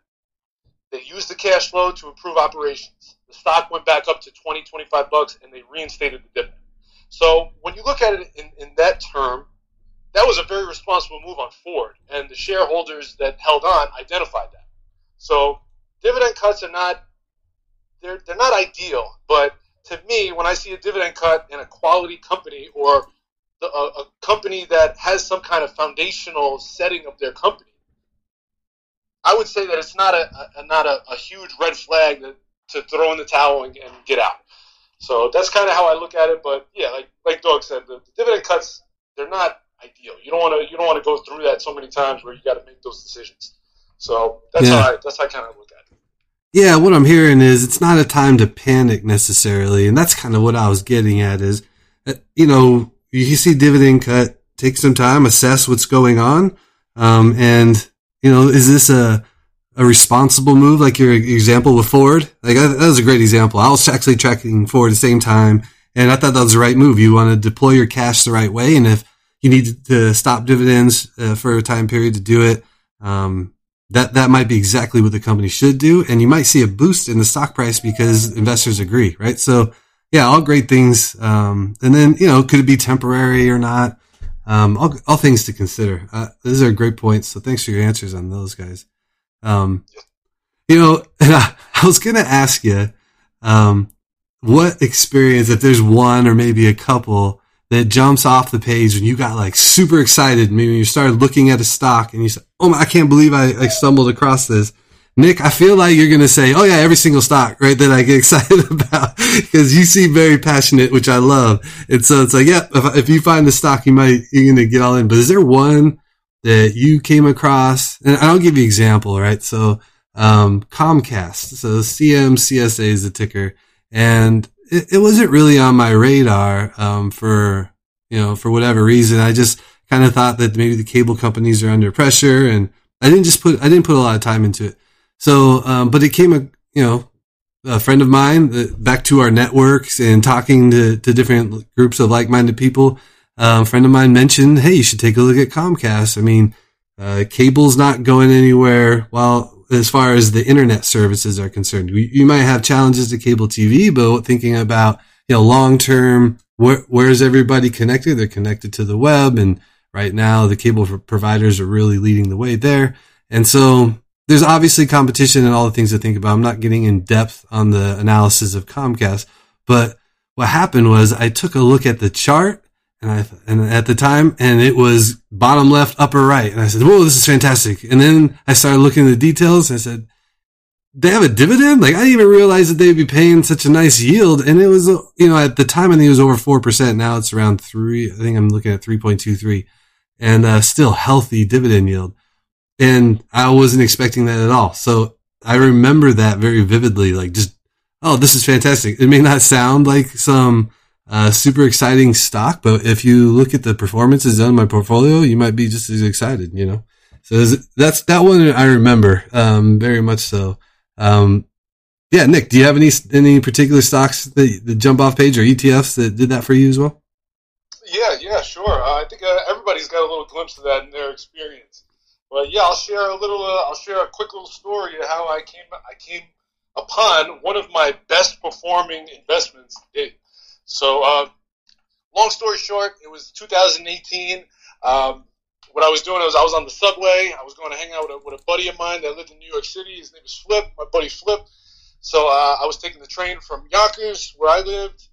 They used the cash flow to improve operations. The stock went back up to twenty, twenty-five bucks, and they reinstated the dividend. So when you look at it in, in that term, that was a very responsible move on Ford. And the shareholders that held on identified that. So dividend cuts are not, they're, they're not ideal. But to me, when I see a dividend cut in a quality company or a company that has some kind of foundational setting of their company, I would say that it's not a, a not a, a huge red flag that, to throw in the towel and, and get out. So that's kind of how I look at it. But yeah, like like Dog said, the, the dividend cuts, they're not ideal. You don't want to you don't want to go through that so many times where you got to make those decisions. So that's yeah. how I, that's how I kind of look at it. Yeah, what I'm hearing is it's not a time to panic necessarily, and that's kind of what I was getting at. Is you know. You see dividend cut, take some time, assess what's going on. Um, and, you know, is this a, a responsible move? Like your example with Ford? Like that was a great example. I was actually tracking Ford at the same time. And I thought that was the right move. You want to deploy your cash the right way. And if you need to stop dividends uh, for a time period to do it, um, that, that might be exactly what the company should do. And you might see a boost in the stock price because investors agree, right? So, yeah, all great things. Um, and then, you know, could it be temporary or not? Um, all, all things to consider. Uh, those are great points. So thanks for your answers on those, guys. Um, you know, and I, I was going to ask you, um, what experience, if there's one or maybe a couple that jumps off the page when you got like super excited, maybe you started looking at a stock and you said, oh my, I can't believe I, I stumbled across this. Nick, I feel like you're going to say, oh, yeah, every single stock, right, that I get excited about because you seem very passionate, which I love. And so it's like, yeah, if, if you find the stock, you might, you're going to get all in. But is there one that you came across? And I'll give you an example, right? So um, Comcast, so C M C S A is the ticker. And it, it wasn't really on my radar um, for, you know, for whatever reason. I just kind of thought that maybe the cable companies are under pressure and I didn't just put, I didn't put a lot of time into it. So, um, but it came, a, you know, a friend of mine the, back to our networks and talking to, to different groups of like-minded people. Um, a friend of mine mentioned, hey, you should take a look at Comcast. I mean, uh, cable's not going anywhere. Well, as far as the internet services are concerned, we, you might have challenges to cable T V, but thinking about, you know, long-term, where, where's everybody connected? They're connected to the web. And right now the cable providers are really leading the way there. And so, there's obviously competition and all the things to think about. I'm not getting in depth on the analysis of Comcast, but what happened was I took a look at the chart and I, and at the time, and it was bottom left, upper right. And I said, whoa, this is fantastic. And then I started looking at the details and I said, they have a dividend? Like, I didn't even realize that they'd be paying such a nice yield. And it was, you know, at the time, I think it was over four percent. Now it's around three. I think I'm looking at three point two three and uh, still healthy dividend yield. And I wasn't expecting that at all. So I remember that very vividly, like just, oh, this is fantastic. It may not sound like some uh, super exciting stock, but if you look at the performances on my portfolio, you might be just as excited, you know? So that's that one I remember um, very much so. Um, yeah, Nick, do you have any any particular stocks that the jump off page or E T Fs that did that for you as well? Yeah, yeah, sure. Uh, I think uh, everybody's got a little glimpse of that in their experience. But yeah, I'll share a little. Uh, I'll share a quick little story of how I came. I came upon one of my best performing investments to date. So, uh, long story short, it was two thousand eighteen. Um, what I was doing was I was on the subway. I was going to hang out with a, with a buddy of mine that lived in New York City. His name is Flip. My buddy Flip. So uh, I was taking the train from Yonkers, where I lived,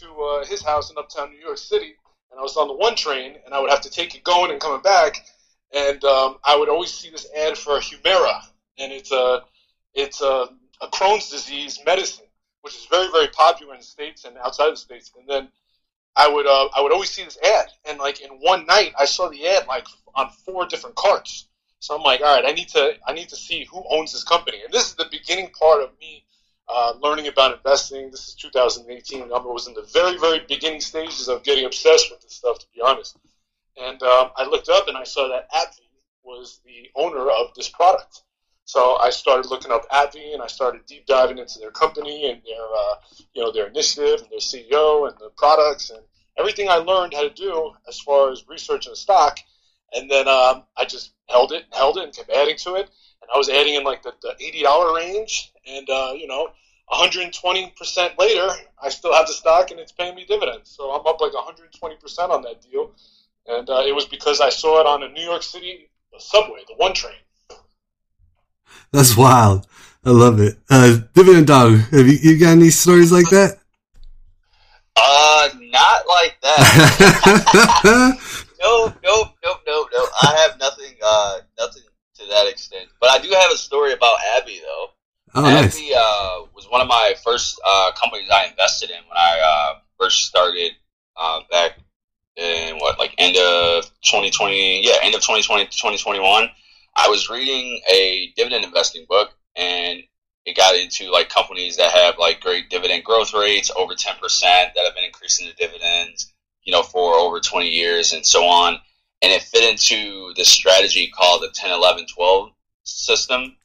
to uh, his house in uptown New York City, and I was on the one train, and I would have to take it going and coming back. And um, I would always see this ad for Humira, and it's a it's a, a Crohn's disease medicine, which is very very popular in the States and outside of the States. And then I would uh, I would always see this ad, and like in one night I saw the ad like on four different carts. So I'm like, all right, I need to I need to see who owns this company. And this is the beginning part of me uh, learning about investing. This is two thousand eighteen. I was in the very very beginning stages of getting obsessed with this stuff, to be honest. And um, I looked up and I saw that AbbVie was the owner of this product. So I started looking up AbbVie and I started deep diving into their company and their, uh, you know, their initiative and their C E O and the products and everything I learned how to do as far as research in the stock. And then um, I just held it and held it and kept adding to it. And I was adding in like the, the eighty dollars range. And, uh, you know, one hundred twenty percent later, I still have the stock and it's paying me dividends. So I'm up like one hundred twenty percent on that deal. And uh, it was because I saw it on a New York City subway, the one train. That's wild. I love it. Uh, Dividend Dog, have you, you got any stories like that? Uh, not like that. no, no, no, no, no. I have nothing, uh, nothing to that extent. But I do have a story about AbbVie, though. Oh, AbbVie nice. uh, was one of my first uh, companies I invested in when I uh, first started uh, back in what, like end of twenty twenty, yeah, end of twenty twenty, twenty twenty-one, I was reading a dividend investing book, and it got into like companies that have like great dividend growth rates, over ten percent, that have been increasing the dividends, you know, for over twenty years and so on. And it fit into this strategy called the ten, eleven, twelve system.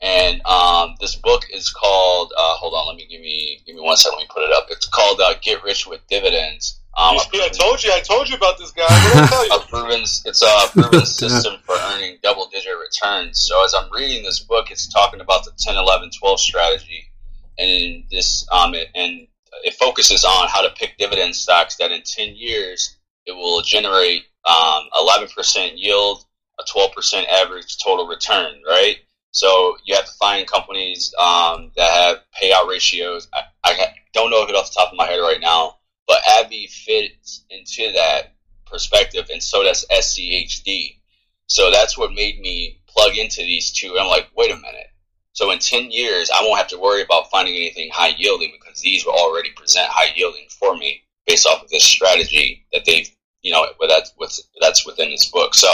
And um, this book is called, uh, hold on, let me give me, give me one second, let me put it up. It's called uh, Get Rich with Dividends. Um, see, proven, I told you, I told you about this guy. What did I tell you? A proven, it's a proven system for earning double-digit returns. So as I'm reading this book, it's talking about the ten, eleven, twelve strategy, and this um, it, and it focuses on how to pick dividend stocks that in ten years it will generate um, eleven percent yield, a twelve percent average total return, right? So you have to find companies um, that have payout ratios. I, I don't know if it's off the top of my head right now. But AbbVie fits into that perspective, and so does S C H D. So that's what made me plug into these two. And I'm like, wait a minute. So in ten years, I won't have to worry about finding anything high-yielding because these will already present high-yielding for me based off of this strategy that they've, you know, that's within this book. So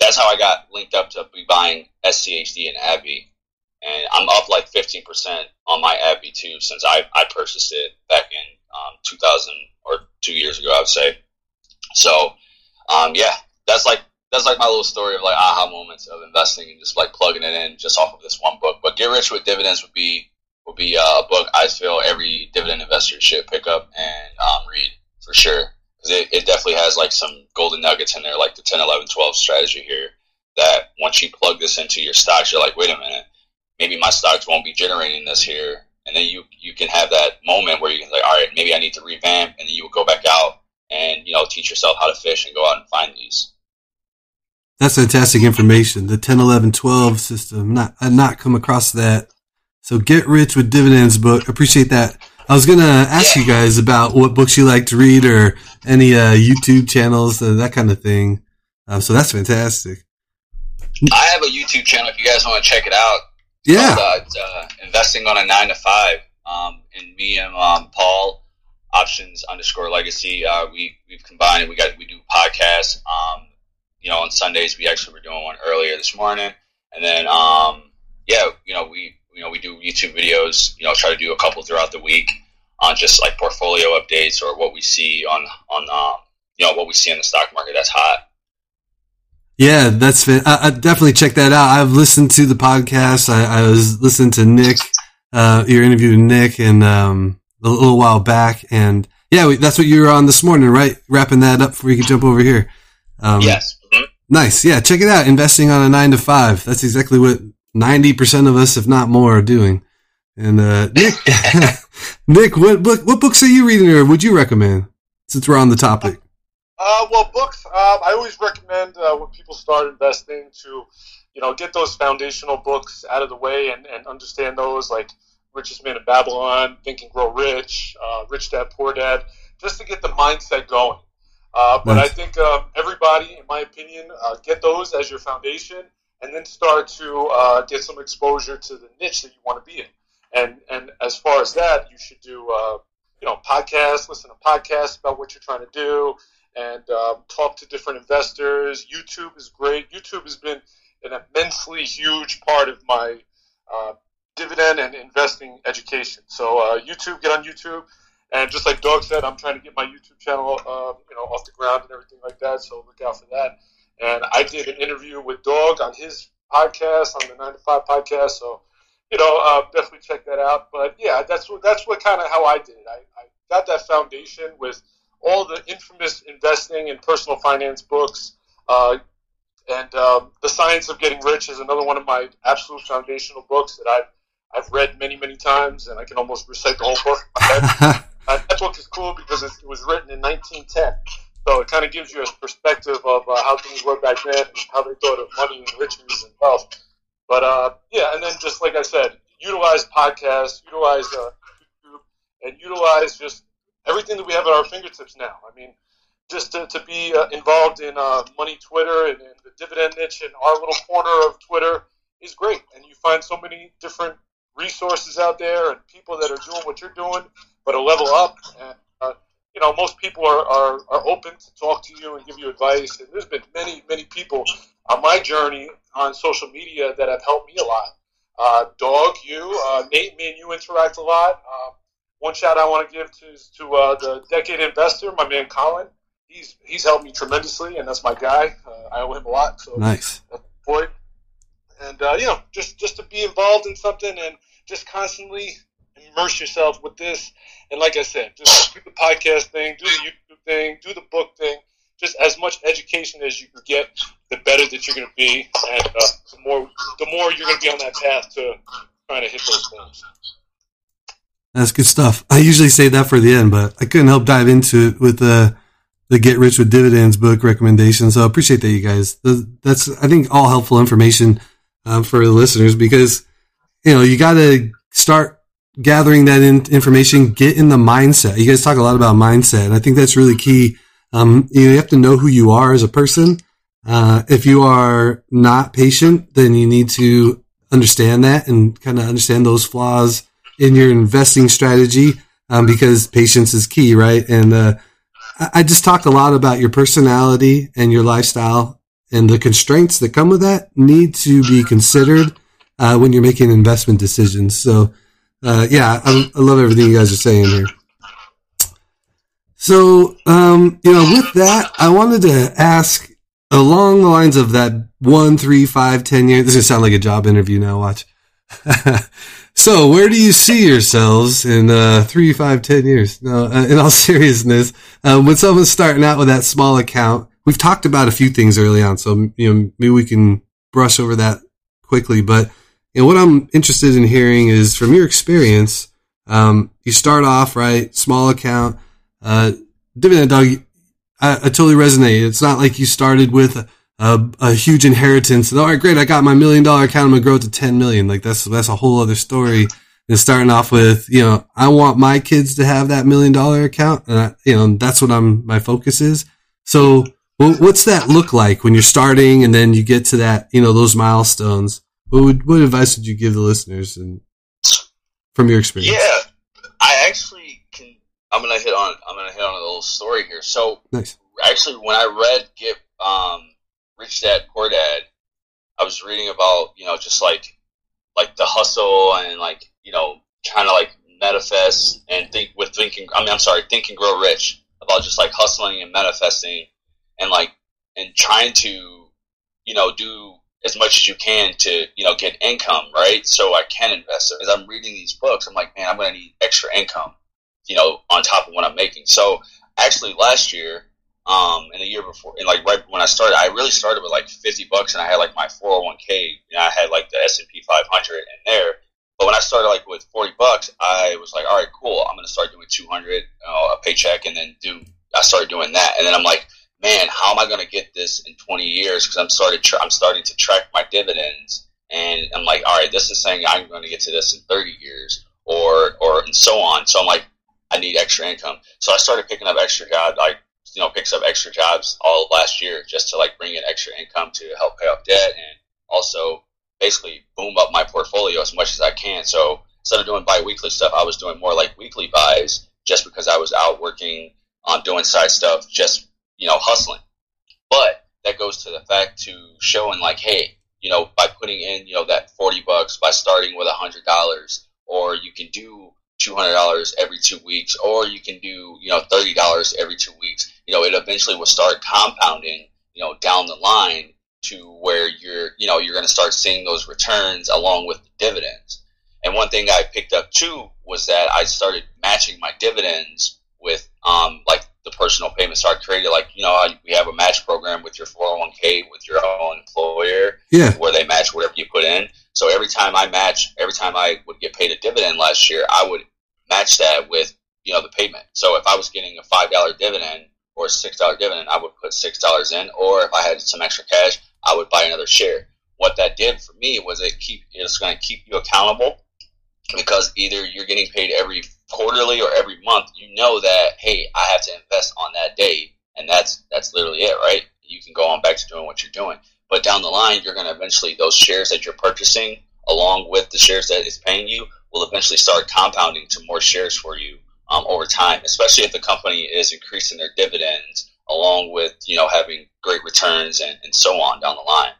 that's how I got linked up to be buying S C H D and AbbVie. And I'm up like fifteen percent on my AbbVie too since I, I purchased it back in Um, two thousand or two years ago, I would say. So, um, yeah, that's like that's like my little story of like aha moments of investing and just like plugging it in just off of this one book. But Get Rich with Dividends would be would be a book I feel every dividend investor should pick up and um, read for sure, because it, it definitely has like some golden nuggets in there, like the ten, eleven, twelve strategy here that once you plug this into your stocks, you're like, wait a minute, maybe my stocks won't be generating this here. And then you, you can have that moment where you can like, all right, maybe I need to revamp. And then you would go back out and, you know, teach yourself how to fish and go out and find these. That's fantastic information. The ten, eleven, twelve system. Not, I've not come across that. So Get Rich with Dividends book. Appreciate that. I was going to ask yeah. you guys about what books you like to read or any uh, YouTube channels, uh, that kind of thing. Um, so that's fantastic. I have a YouTube channel if you guys want to check it out. Yeah, uh, uh, investing on a nine to five. Um, and me and um, Paul, options underscore legacy. Uh, we we've combined. We got we do podcasts. Um, you know, on Sundays we actually were doing one earlier this morning, and then um, yeah, you know we you know we do YouTube videos. You know, try to do a couple throughout the week on just like portfolio updates or what we see on on um, you know what we see in the stock market that's hot. Yeah, that's fin- I, I definitely check that out. I've listened to the podcast. I, I was listening to Nick, uh, your interview with Nick, and um, a little while back. And yeah, we, that's what you were on this morning, right? Wrapping that up before you could jump over here. Um, yes. Mm-hmm. Nice. Yeah, check it out. Investing on a nine to five. That's exactly what ninety percent of us, if not more, are doing. And uh, Nick, Nick, what book? What books are you reading, or would you recommend? Since we're on the topic. Uh, well, books, uh, I always recommend uh, when people start investing to, you know, get those foundational books out of the way and, and understand those, like Richest Man in Babylon, Think and Grow Rich, uh, Rich Dad, Poor Dad, just to get the mindset going. Uh, but nice. I think uh, everybody, in my opinion, uh, get those as your foundation and then start to uh, get some exposure to the niche that you want to be in. And, and as far as that, you should do, uh, you know, podcasts, listen to podcasts about what you're trying to do. And um, talk to different investors. YouTube is great. YouTube has been an immensely huge part of my uh, dividend and investing education. So uh, YouTube, get on YouTube. And just like Dog said, I'm trying to get my YouTube channel uh, you know, off the ground and everything like that, so look out for that. And I did an interview with Dog on his podcast, on the nine to five podcast. So, you know, uh, definitely check that out. But, yeah, that's what, that's what kind of how I did it. I, I got that foundation with – all the infamous investing and personal finance books, uh, and um, The Science of Getting Rich is another one of my absolute foundational books that I've I've read many, many times, and I can almost recite the whole book. uh, that book is cool because it, it was written in nineteen ten, so it kind of gives you a perspective of uh, how things were back then and how they thought of money and riches and wealth. But, uh, yeah, and then just like I said, utilize podcasts, utilize uh, YouTube, and utilize just everything that we have at our fingertips now. I mean, just to, to be uh, involved in uh, money Twitter and, and the dividend niche and our little corner of Twitter is great. And you find so many different resources out there and people that are doing what you're doing, but a level up. And, uh, you know, most people are, are, are open to talk to you and give you advice. And there's been many, many people on my journey on social media that have helped me a lot. Uh, Dog, you, uh, Nate, me and you interact a lot. Um, One shout I want to give to is to uh, the Decade Investor, my man Colin. He's he's helped me tremendously, and that's my guy. Uh, I owe him a lot. So nice. Boy. And, uh, you know, just, just to be involved in something and just constantly immerse yourself with this. And like I said, just do the podcast thing, do the YouTube thing, do the book thing. Just as much education as you can get, the better that you're going to be. And uh, the more the more you're going to be on that path to trying to hit those things. That's good stuff. I usually say that for the end, but I couldn't help dive into it with uh, the Get Rich with Dividends book recommendation. So I appreciate that, you guys. That's, I think, all helpful information um, for the listeners, because, you know, you got to start gathering that in- information, get in the mindset. You guys talk a lot about mindset, and I think that's really key. Um, you know, you have to know who you are as a person. Uh, if you are not patient, then you need to understand that and kind of understand those flaws in your investing strategy, um, because patience is key, right? And uh, I, I just talk a lot about your personality and your lifestyle and the constraints that come with that need to be considered uh, when you're making investment decisions. So, uh, yeah, I, I love everything you guys are saying here. So, um, you know, with that, I wanted to ask along the lines of that one, three, five, ten years. This is going to sound like a job interview now. Watch. So where do you see yourselves in uh, three, five, ten years? No, uh, in all seriousness, uh, when someone's starting out with that small account, we've talked about a few things early on, so you know maybe we can brush over that quickly. But you know, what I'm interested in hearing is from your experience. Um, you start off right, small account, uh, Dividend Dog. I, I totally resonate. It's not like you started with a, a, a huge inheritance. And, all right, great. I got my million dollar account. I'm gonna grow it to ten million. Like that's, that's a whole other story than starting off with, you know, I want my kids to have that million dollar account. And I, you know, that's what I'm, my focus is. So well, what's that look like when you're starting and then you get to that, you know, those milestones? What would, what advice would you give the listeners and from your experience? Yeah, I actually can, I'm going to hit on, I'm going to hit on a little story here. So nice. Actually when I read Get, um, Rich Dad, Poor Dad, I was reading about, you know, just like, like the hustle and like, you know, trying to like manifest and think with thinking, I mean, I'm sorry, Think and Grow Rich, about just like hustling and manifesting and like, and trying to, you know, do as much as you can to, you know, get income, right? So I can invest. As I'm reading these books, I'm like, man, I'm going to need extra income, you know, on top of what I'm making. So actually last year, Um, and the year before, and like right when I started, I really started with like fifty bucks, and I had like my four oh one k, and I had like the S and P five hundred in there. But when I started like with forty bucks, I was like, all right, cool. I'm going to start doing two hundred, uh, a paycheck. And then do, I started doing that. And then I'm like, man, how am I going to get this in twenty years? Cause I'm started, tra- I'm starting to track my dividends, and I'm like, all right, this is saying I'm going to get to this in thirty years or, or, and so on. So I'm like, I need extra income. So I started picking up extra job, like, you know, picks up extra jobs all last year just to like bring in extra income to help pay off debt and also basically boom up my portfolio as much as I can. So instead of doing bi-weekly stuff, I was doing more like weekly buys just because I was out working on um, doing side stuff, just, you know, hustling. But that goes to the fact to showing like, hey, you know, by putting in, you know, that forty bucks, by starting with a hundred dollars, or you can do two hundred dollars every two weeks, or you can do, you know, thirty dollars every two weeks. You know, it eventually will start compounding, you know, down the line to where you're, you know, you're going to start seeing those returns along with the dividends. And one thing I picked up too was that I started matching my dividends with, um, like the personal payments I created. Like, you know, we have a match program with your four oh one k with your own employer, yeah, where they match whatever you put in. So every time I match, every time I would get paid a dividend last year, I would match that with, you know, the payment. So if I was getting a five dollar dividend or a six dollar dividend, I would put six dollars in, or if I had some extra cash, I would buy another share. What that did for me was it keep, it's going to keep you accountable, because either you're getting paid every quarterly or every month. You know that, hey, I have to invest on that day, and that's, that's literally it, right? You can go on back to doing what you're doing. But down the line, you're going to eventually, those shares that you're purchasing along with the shares that it's paying you will eventually start compounding to more shares for you um, over time, especially if the company is increasing their dividends along with, you know, having great returns and, and so on down the line.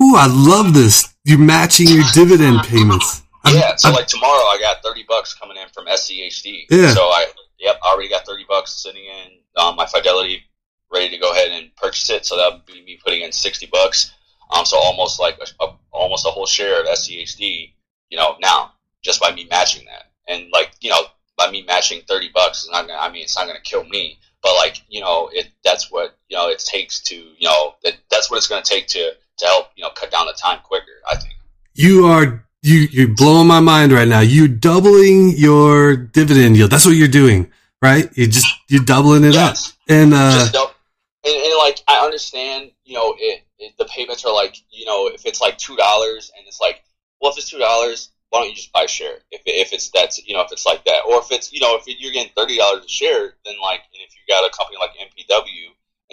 Ooh, I love this. You're matching your dividend payments. Yeah. So like tomorrow I got thirty bucks coming in from S C H D. Yeah. So I, yep, I already got thirty bucks sitting in um, my Fidelity, ready to go ahead and purchase it. So that would be me putting in sixty bucks. Um, so almost like a, a, almost a whole share of S C H D, you know, now just by me matching that. And like, you know, by me matching thirty bucks is not going to, I mean, it's not going to kill me, but like, you know, it, that's what, you know, it takes to, you know, that that's what it's going to take to, to help, you know, cut down the time quicker. I think you are, you, you're blowing my mind right now. You're doubling your dividend yield. That's what you're doing, right? You just, you're doubling it yes. up. And, uh, just double- And, and like I understand, you know, it, it, the payments are like, you know, if it's like two dollars, and it's like, well, if it's two dollars, why don't you just buy a share? If if it's that's you know, if it's like that, or if it's you know, if you're getting thirty dollars a share, then like, and if you got a company like M P W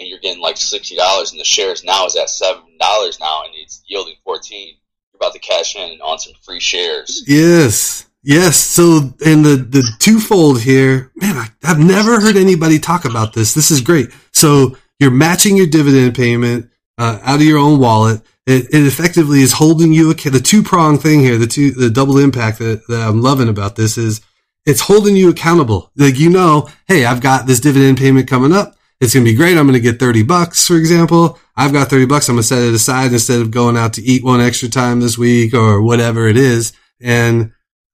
and you're getting like sixty dollars, and the shares now is at seven dollars now, and it's yielding fourteen, you're about to cash in on some free shares. Yes, yes. So, and the the twofold here, man, I, I've never heard anybody talk about this. This is great. So. You're matching your dividend payment uh, out of your own wallet. It, it effectively is holding you accountable. The two prong thing here, the two, the double impact that, that I'm loving about this is it's holding you accountable. Like, you know, hey, I've got this dividend payment coming up, It's going to be great. I'm going to get thirty bucks, for example. I've got thirty bucks. I'm going to set it aside instead of going out to eat one extra time this week or whatever it is. And,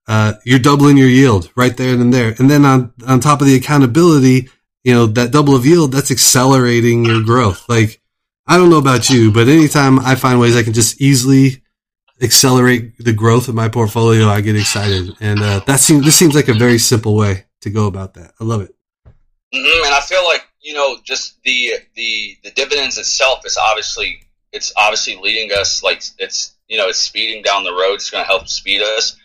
uh, you're doubling your yield right there and there. And then on, on top of the accountability, you know, that double of yield, that's accelerating your growth. Like, I don't know about you, but anytime I find ways I can just easily accelerate the growth of my portfolio, I get excited. And, uh, that seems, this seems like a very simple way to go about that. I love it. Mm-hmm. And I feel like, you know, just the, the, the dividends itself is obviously, it's obviously leading us, like it's, you know, it's speeding down the road. It's going to help speed us,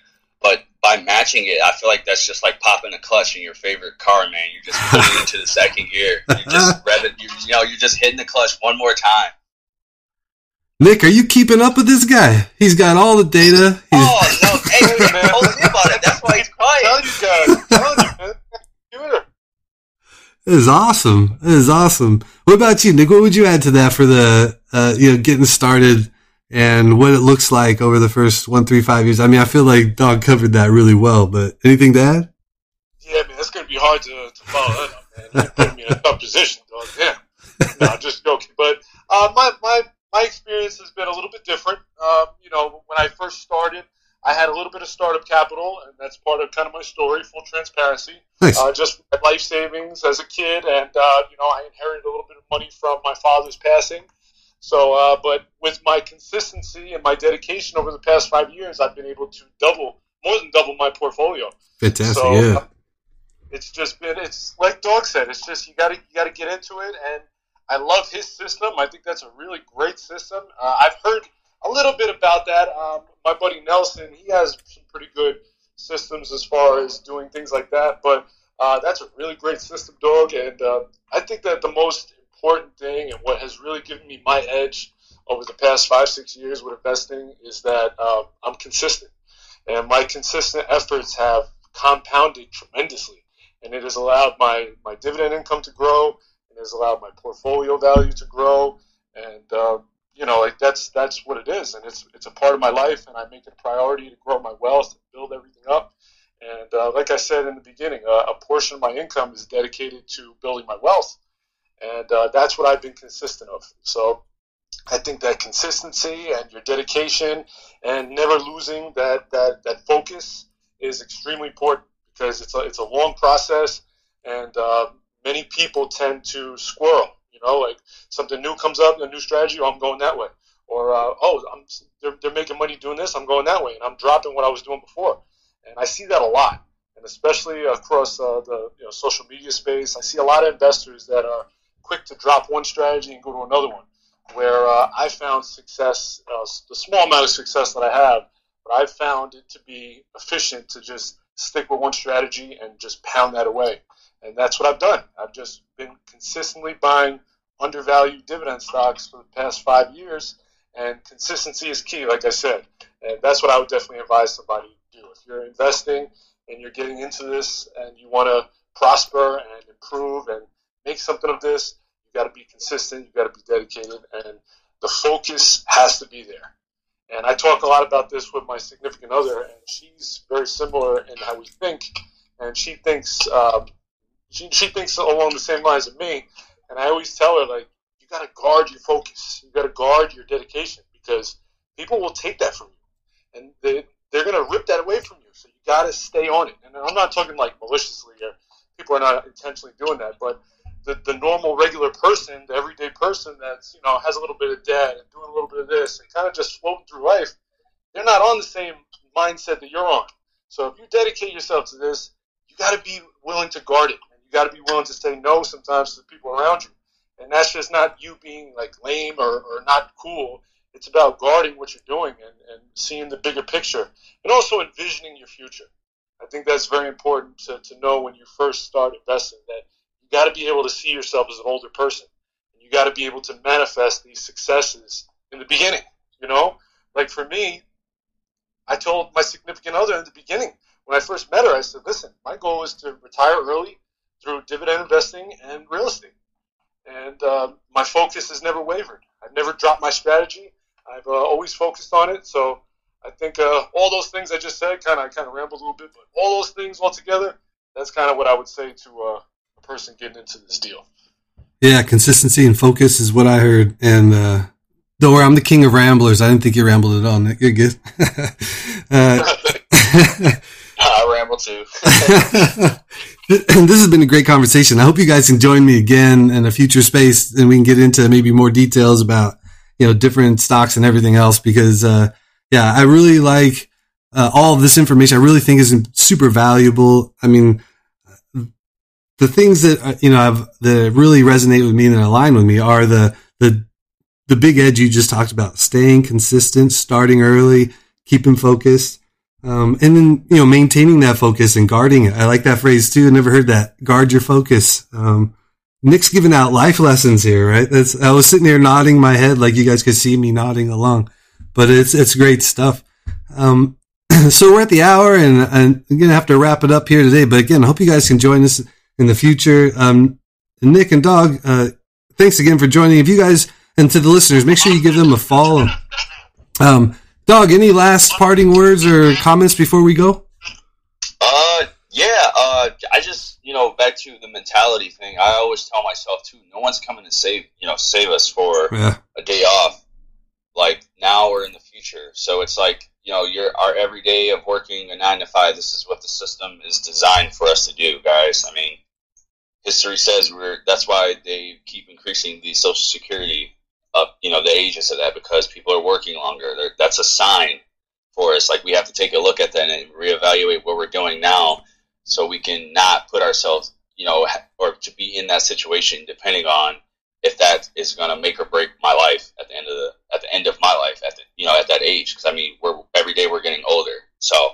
but by matching it, I feel like that's just like popping a clutch in your favorite car, man. You're just putting into the second gear. You're just revving, you're, you know, you're just hitting the clutch one more time. Nick, are you keeping up with this guy? He's got all the data. He's- oh, no. Hey, hey, man, told me about it. That's why he's quiet. I told you guys. I told you, man. This is awesome. This is awesome. What about you, Nick? What would you add to that for the, uh, you know, getting started and what it looks like over the first one, three, five years? I mean, I feel like Dog covered that really well, but anything to add? Yeah, man, it's going to be hard to, to follow that up, man. You put me in a tough position, Dog. Yeah. No, I'm just joking. But uh, my, my, my experience has been a little bit different. Um, you know, when I first started, I had a little bit of startup capital, and that's part of kind of my story, full transparency. Nice. Uh, just my life savings as a kid, and, uh, you know, I inherited a little bit of money from my father's passing. So, uh, but with my consistency and my dedication over the past five years, I've been able to double, more than double my portfolio. Fantastic, so, yeah. Uh, it's just been, it's like Dog said, it's just you gotta, you gotta get into it, and I love his system. I think that's a really great system. Uh, I've heard a little bit about that. Um, my buddy Nelson, he has some pretty good systems as far as doing things like that. But uh, that's a really great system, Dog. And uh, I think that the most important thing and what has really given me my edge over the past five, six years with investing is that um, I'm consistent. And my consistent efforts have compounded tremendously. And it has allowed my, my dividend income to grow. It has allowed my portfolio value to grow. And uh, you know, like that's that's what it is, and it's it's a part of my life, and I make it a priority to grow my wealth and build everything up. And uh, like I said in the beginning, uh, a portion of my income is dedicated to building my wealth, and uh, that's what I've been consistent of. So I think that consistency and your dedication and never losing that that, that focus is extremely important, because it's a, it's a long process, and uh, many people tend to squirrel. You know, like something new comes up, a new strategy, oh, I'm going that way. Or, uh, oh, I'm, they're, they're making money doing this, I'm going that way. And I'm dropping what I was doing before. And I see that a lot. And especially across uh, the you know, social media space, I see a lot of investors that are quick to drop one strategy and go to another one. Where uh, I found success, uh, the small amount of success that I have, but I've found it to be efficient to just stick with one strategy and just pound that away. And that's what I've done. I've just been consistently buying undervalued dividend stocks for the past five years, and consistency is key, like I said. And that's what I would definitely advise somebody to do. If you're investing and you're getting into this and you want to prosper and improve and make something of this, you got to be consistent, you got to be dedicated, and the focus has to be there. And I talk a lot about this with my significant other, and she's very similar in how we think, and she thinks um, She, she thinks along the same lines as me, and I always tell her, like, you got to guard your focus. You got to guard your dedication, because people will take that from you, and they, they're going to rip that away from you, so you got to stay on it. And I'm not talking, like, maliciously or people are not intentionally doing that, but the, the normal, regular person, the everyday person that's, you know, has a little bit of debt and doing a little bit of this and kind of just floating through life, they're not on the same mindset that you're on. So if you dedicate yourself to this, you got to be willing to guard it. You got to be willing to say no sometimes to the people around you. And that's just not you being like lame or, or not cool. It's about guarding what you're doing and, and seeing the bigger picture and also envisioning your future. I think that's very important to, to know when you first start investing, that you got to be able to see yourself as an older person. And you got to be able to manifest these successes in the beginning. You know, like for me, I told my significant other in the beginning when I first met her, I said, listen, my goal is to retire early through dividend investing and real estate. And uh, my focus has never wavered. I've never dropped my strategy. I've uh, always focused on it. So I think uh, all those things I just said, kind of, I kind of rambled a little bit, but all those things all together, that's kind of what I would say to uh, a person getting into this deal. Yeah, consistency and focus is what I heard. And uh, don't worry, I'm the king of ramblers. I didn't think you rambled at all, Nick. You're good. uh, I ramble too. This has been a great conversation. I hope you guys can join me again in a future space, and we can get into maybe more details about, you know, different stocks and everything else. Because, uh, yeah, I really like uh, all of this information. I really think is super valuable. I mean, the things that, you know, I've, that really resonate with me and align with me are the, the, the big edge you just talked about, staying consistent, starting early, keeping focused. Um, and then, you know, maintaining that focus and guarding it. I like that phrase too. I never heard that. Guard your focus. Um, Nick's giving out life lessons here, right? That's, I was sitting here nodding my head like you guys could see me nodding along, but it's, it's great stuff. Um, so we're at the hour, and, and I'm going to have to wrap it up here today. But again, I hope you guys can join us in the future. Um, Nick and Dog, uh, thanks again for joining. If you guys, and to the listeners, make sure you give them a follow. Um, Dog, any last parting words or comments before we go? Uh, yeah, uh, I just, you know, back to the mentality thing. I always tell myself too, no one's coming to save, you know, save us for yeah. a day off, like now or in the future. So it's like, you know, your our every day of working a nine to five. This is what the system is designed for us to do, guys. I mean, history says we're. That's why they keep increasing the Social Security. Up, you know, the ages of that, because people are working longer. They're, that's a sign for us. Like, we have to take a look at that and reevaluate what we're doing now, so we can not put ourselves, you know, or to be in that situation, depending on if that is going to make or break my life at the end of the at the end of my life, at the, you know, at that age. Because I mean, we're every day we're getting older. So,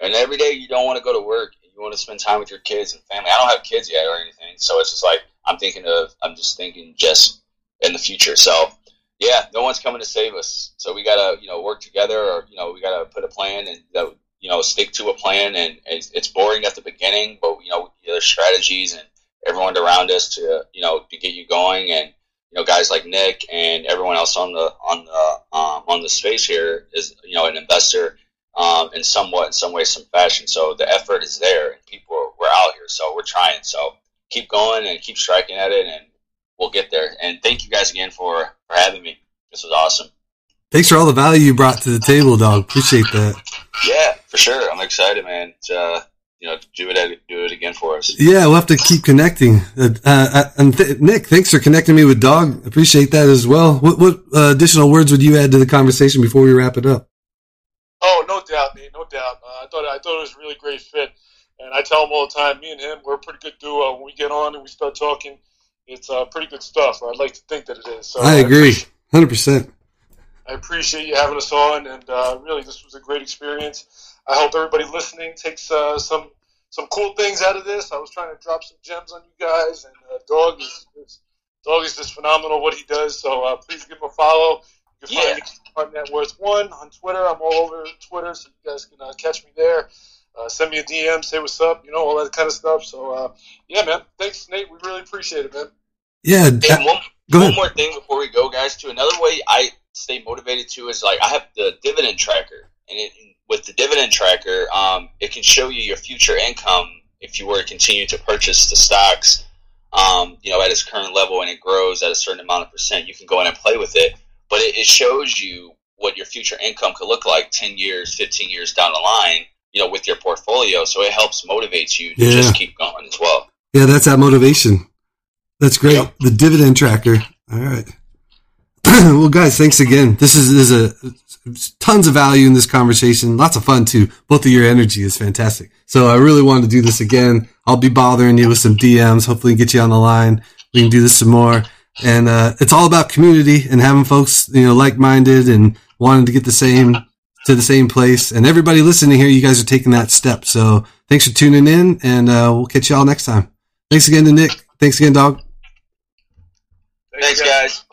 and every day you don't want to go to work. You want to spend time with your kids and family. I don't have kids yet or anything, so it's just like I'm thinking of. I'm just thinking just in the future. So. Yeah, no one's coming to save us, so we gotta, you know, work together, or you know, we gotta put a plan and, you know, stick to a plan. And it's, it's boring at the beginning, but you know, there's strategies and everyone around us to, you know, to get you going. And you know, guys like Nick and everyone else on the on the um, on the space here is, you know, an investor um, in somewhat, in some way, some fashion. So the effort is there, and people are, we're out here, so we're trying. So keep going and keep striking at it, and we'll get there. And thank you guys again for, for having me. This was awesome. Thanks for all the value you brought to the table, Dog. Appreciate that. Yeah, for sure. I'm excited, man. To, uh, you know, do it do it again for us. Yeah, we'll have to keep connecting. Uh, uh, and th- Nick, thanks for connecting me with Dog. Appreciate that as well. What, what uh, additional words would you add to the conversation before we wrap it up? Oh, no doubt, man. No doubt. Uh, I thought I thought it was a really great fit. And I tell him all the time, me and him, we're a pretty good duo. When we get on and we start talking, it's uh, pretty good stuff. I'd like to think that it is. So I agree, one hundred percent. I appreciate you having us on, and uh, really, this was a great experience. I hope everybody listening takes uh, some some cool things out of this. I was trying to drop some gems on you guys, and uh, Dog is, is Dog is just phenomenal what he does. So uh, please give him a follow. You can find yeah. me at SmartNetWorth one on Twitter. I'm all over Twitter, so you guys can uh, catch me there. Uh, send me a D M, say what's up, you know, all that kind of stuff. So, uh, yeah, man. Thanks, Nate. We really appreciate it, man. Yeah. That, hey, one, go one more thing before we go, guys, too. Another way I stay motivated, too, is, like, I have the dividend tracker. And it, with the dividend tracker, um, it can show you your future income if you were to continue to purchase the stocks, um, you know, at its current level, and it grows at a certain amount of percent. You can go in and play with it. But it, it shows you what your future income could look like ten years, fifteen years down the line, you know, with your portfolio. So it helps motivates you to yeah. just keep going as well. Yeah, that's that motivation. That's great. Yep. The dividend tracker. All right. Well, guys, thanks again. This is, this is a tons of value in this conversation. Lots of fun too. Both of your energy is fantastic. So I really wanted to do this again. I'll be bothering you with some D Ms. Hopefully get you on the line. We can do this some more. And, uh, it's all about community and having folks, you know, like-minded and wanting to get the same, to the same place. And everybody listening here, you guys are taking that step. So thanks for tuning in, and uh, we'll catch you all next time. Thanks again to Nick. Thanks again, Dog. Thanks, guys.